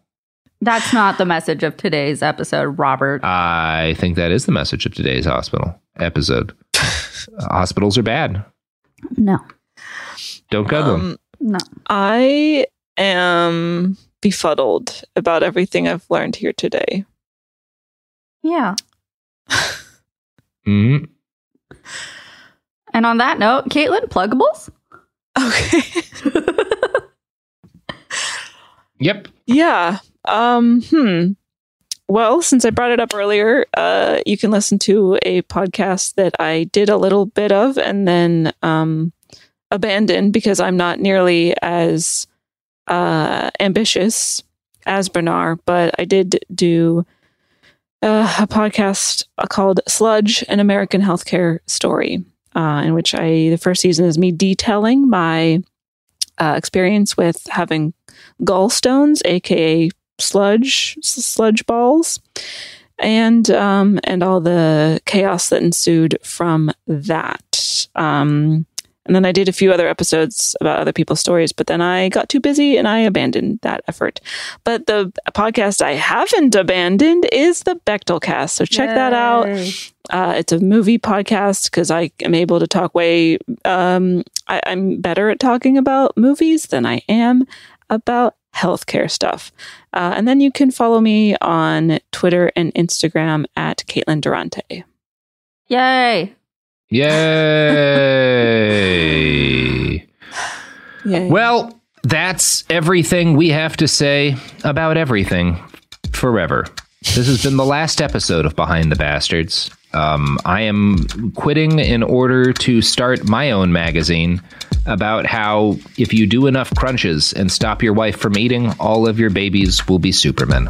That's not the message of today's episode, Robert. I think that is the message of today's hospital episode. Hospitals are bad. No. Don't go to um, them. No. I am befuddled about everything I've learned here today. Yeah. mm-hmm. And on that note, Caitlin, pluggables? Okay. Yep. Yeah. Um, hmm. Well, since I brought it up earlier, uh, you can listen to a podcast that I did a little bit of and then um, abandoned because I'm not nearly as uh, ambitious as Bernarr, but I did do uh, a podcast called Sludge, an American Healthcare Story, uh, in which I, the first season is me detailing my uh, experience with having gallstones, aka sludge sludge balls, and um and all the chaos that ensued from that. Um and then I did a few other episodes about other people's stories, but then I got too busy and I abandoned that effort. But the podcast I haven't abandoned is the Bechtelcast, so check Yay. that out. Uh it's a movie podcast because I am able to talk way um I, I'm better at talking about movies than I am about healthcare stuff. Uh, and then you can follow me on Twitter and Instagram at Caitlin Durante. Yay! Yay! Yay. Well, that's everything we have to say about everything forever. This has been the last episode of Behind the Bastards. Um, I am quitting in order to start my own magazine about how if you do enough crunches and stop your wife from eating, all of your babies will be Supermen.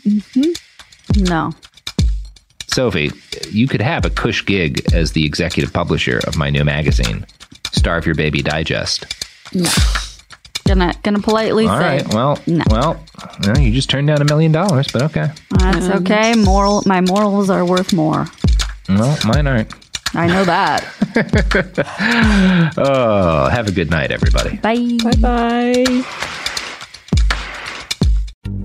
Mm-hmm. No. Sophie, you could have a cush gig as the executive publisher of my new magazine, Starve Your Baby Digest. No. Gonna gonna politely all say. All right. Well, no. well, well, you just turned down a million dollars, but okay. That's um, okay. Moral. My morals are worth more. Well, mine aren't. I know that. Oh, have a good night, everybody. Bye. Bye. Bye.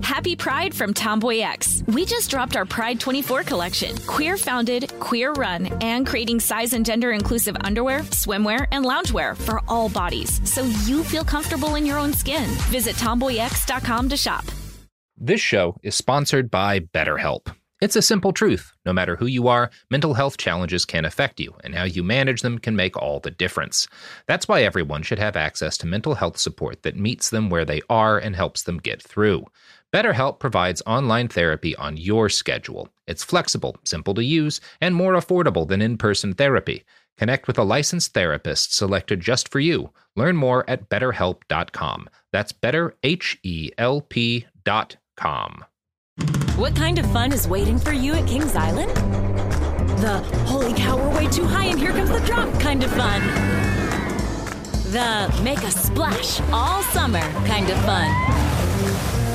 Happy Pride from Tomboy X. We just dropped our Pride twenty-four collection. Queer founded, queer run, and creating size and gender inclusive underwear, swimwear, and loungewear for all bodies, so you feel comfortable in your own skin. Visit tomboy x dot com to shop. This show is sponsored by BetterHelp. It's a simple truth. No matter who you are, mental health challenges can affect you, and how you manage them can make all the difference. That's why everyone should have access to mental health support that meets them where they are and helps them get through. BetterHelp provides online therapy on your schedule. It's flexible, simple to use, and more affordable than in-person therapy. Connect with a licensed therapist selected just for you. Learn more at better help dot com. That's better help dot com. What kind of fun is waiting for you at Kings Island? The holy cow, we're way too high and here comes the drop kind of fun. The make a splash all summer kind of fun.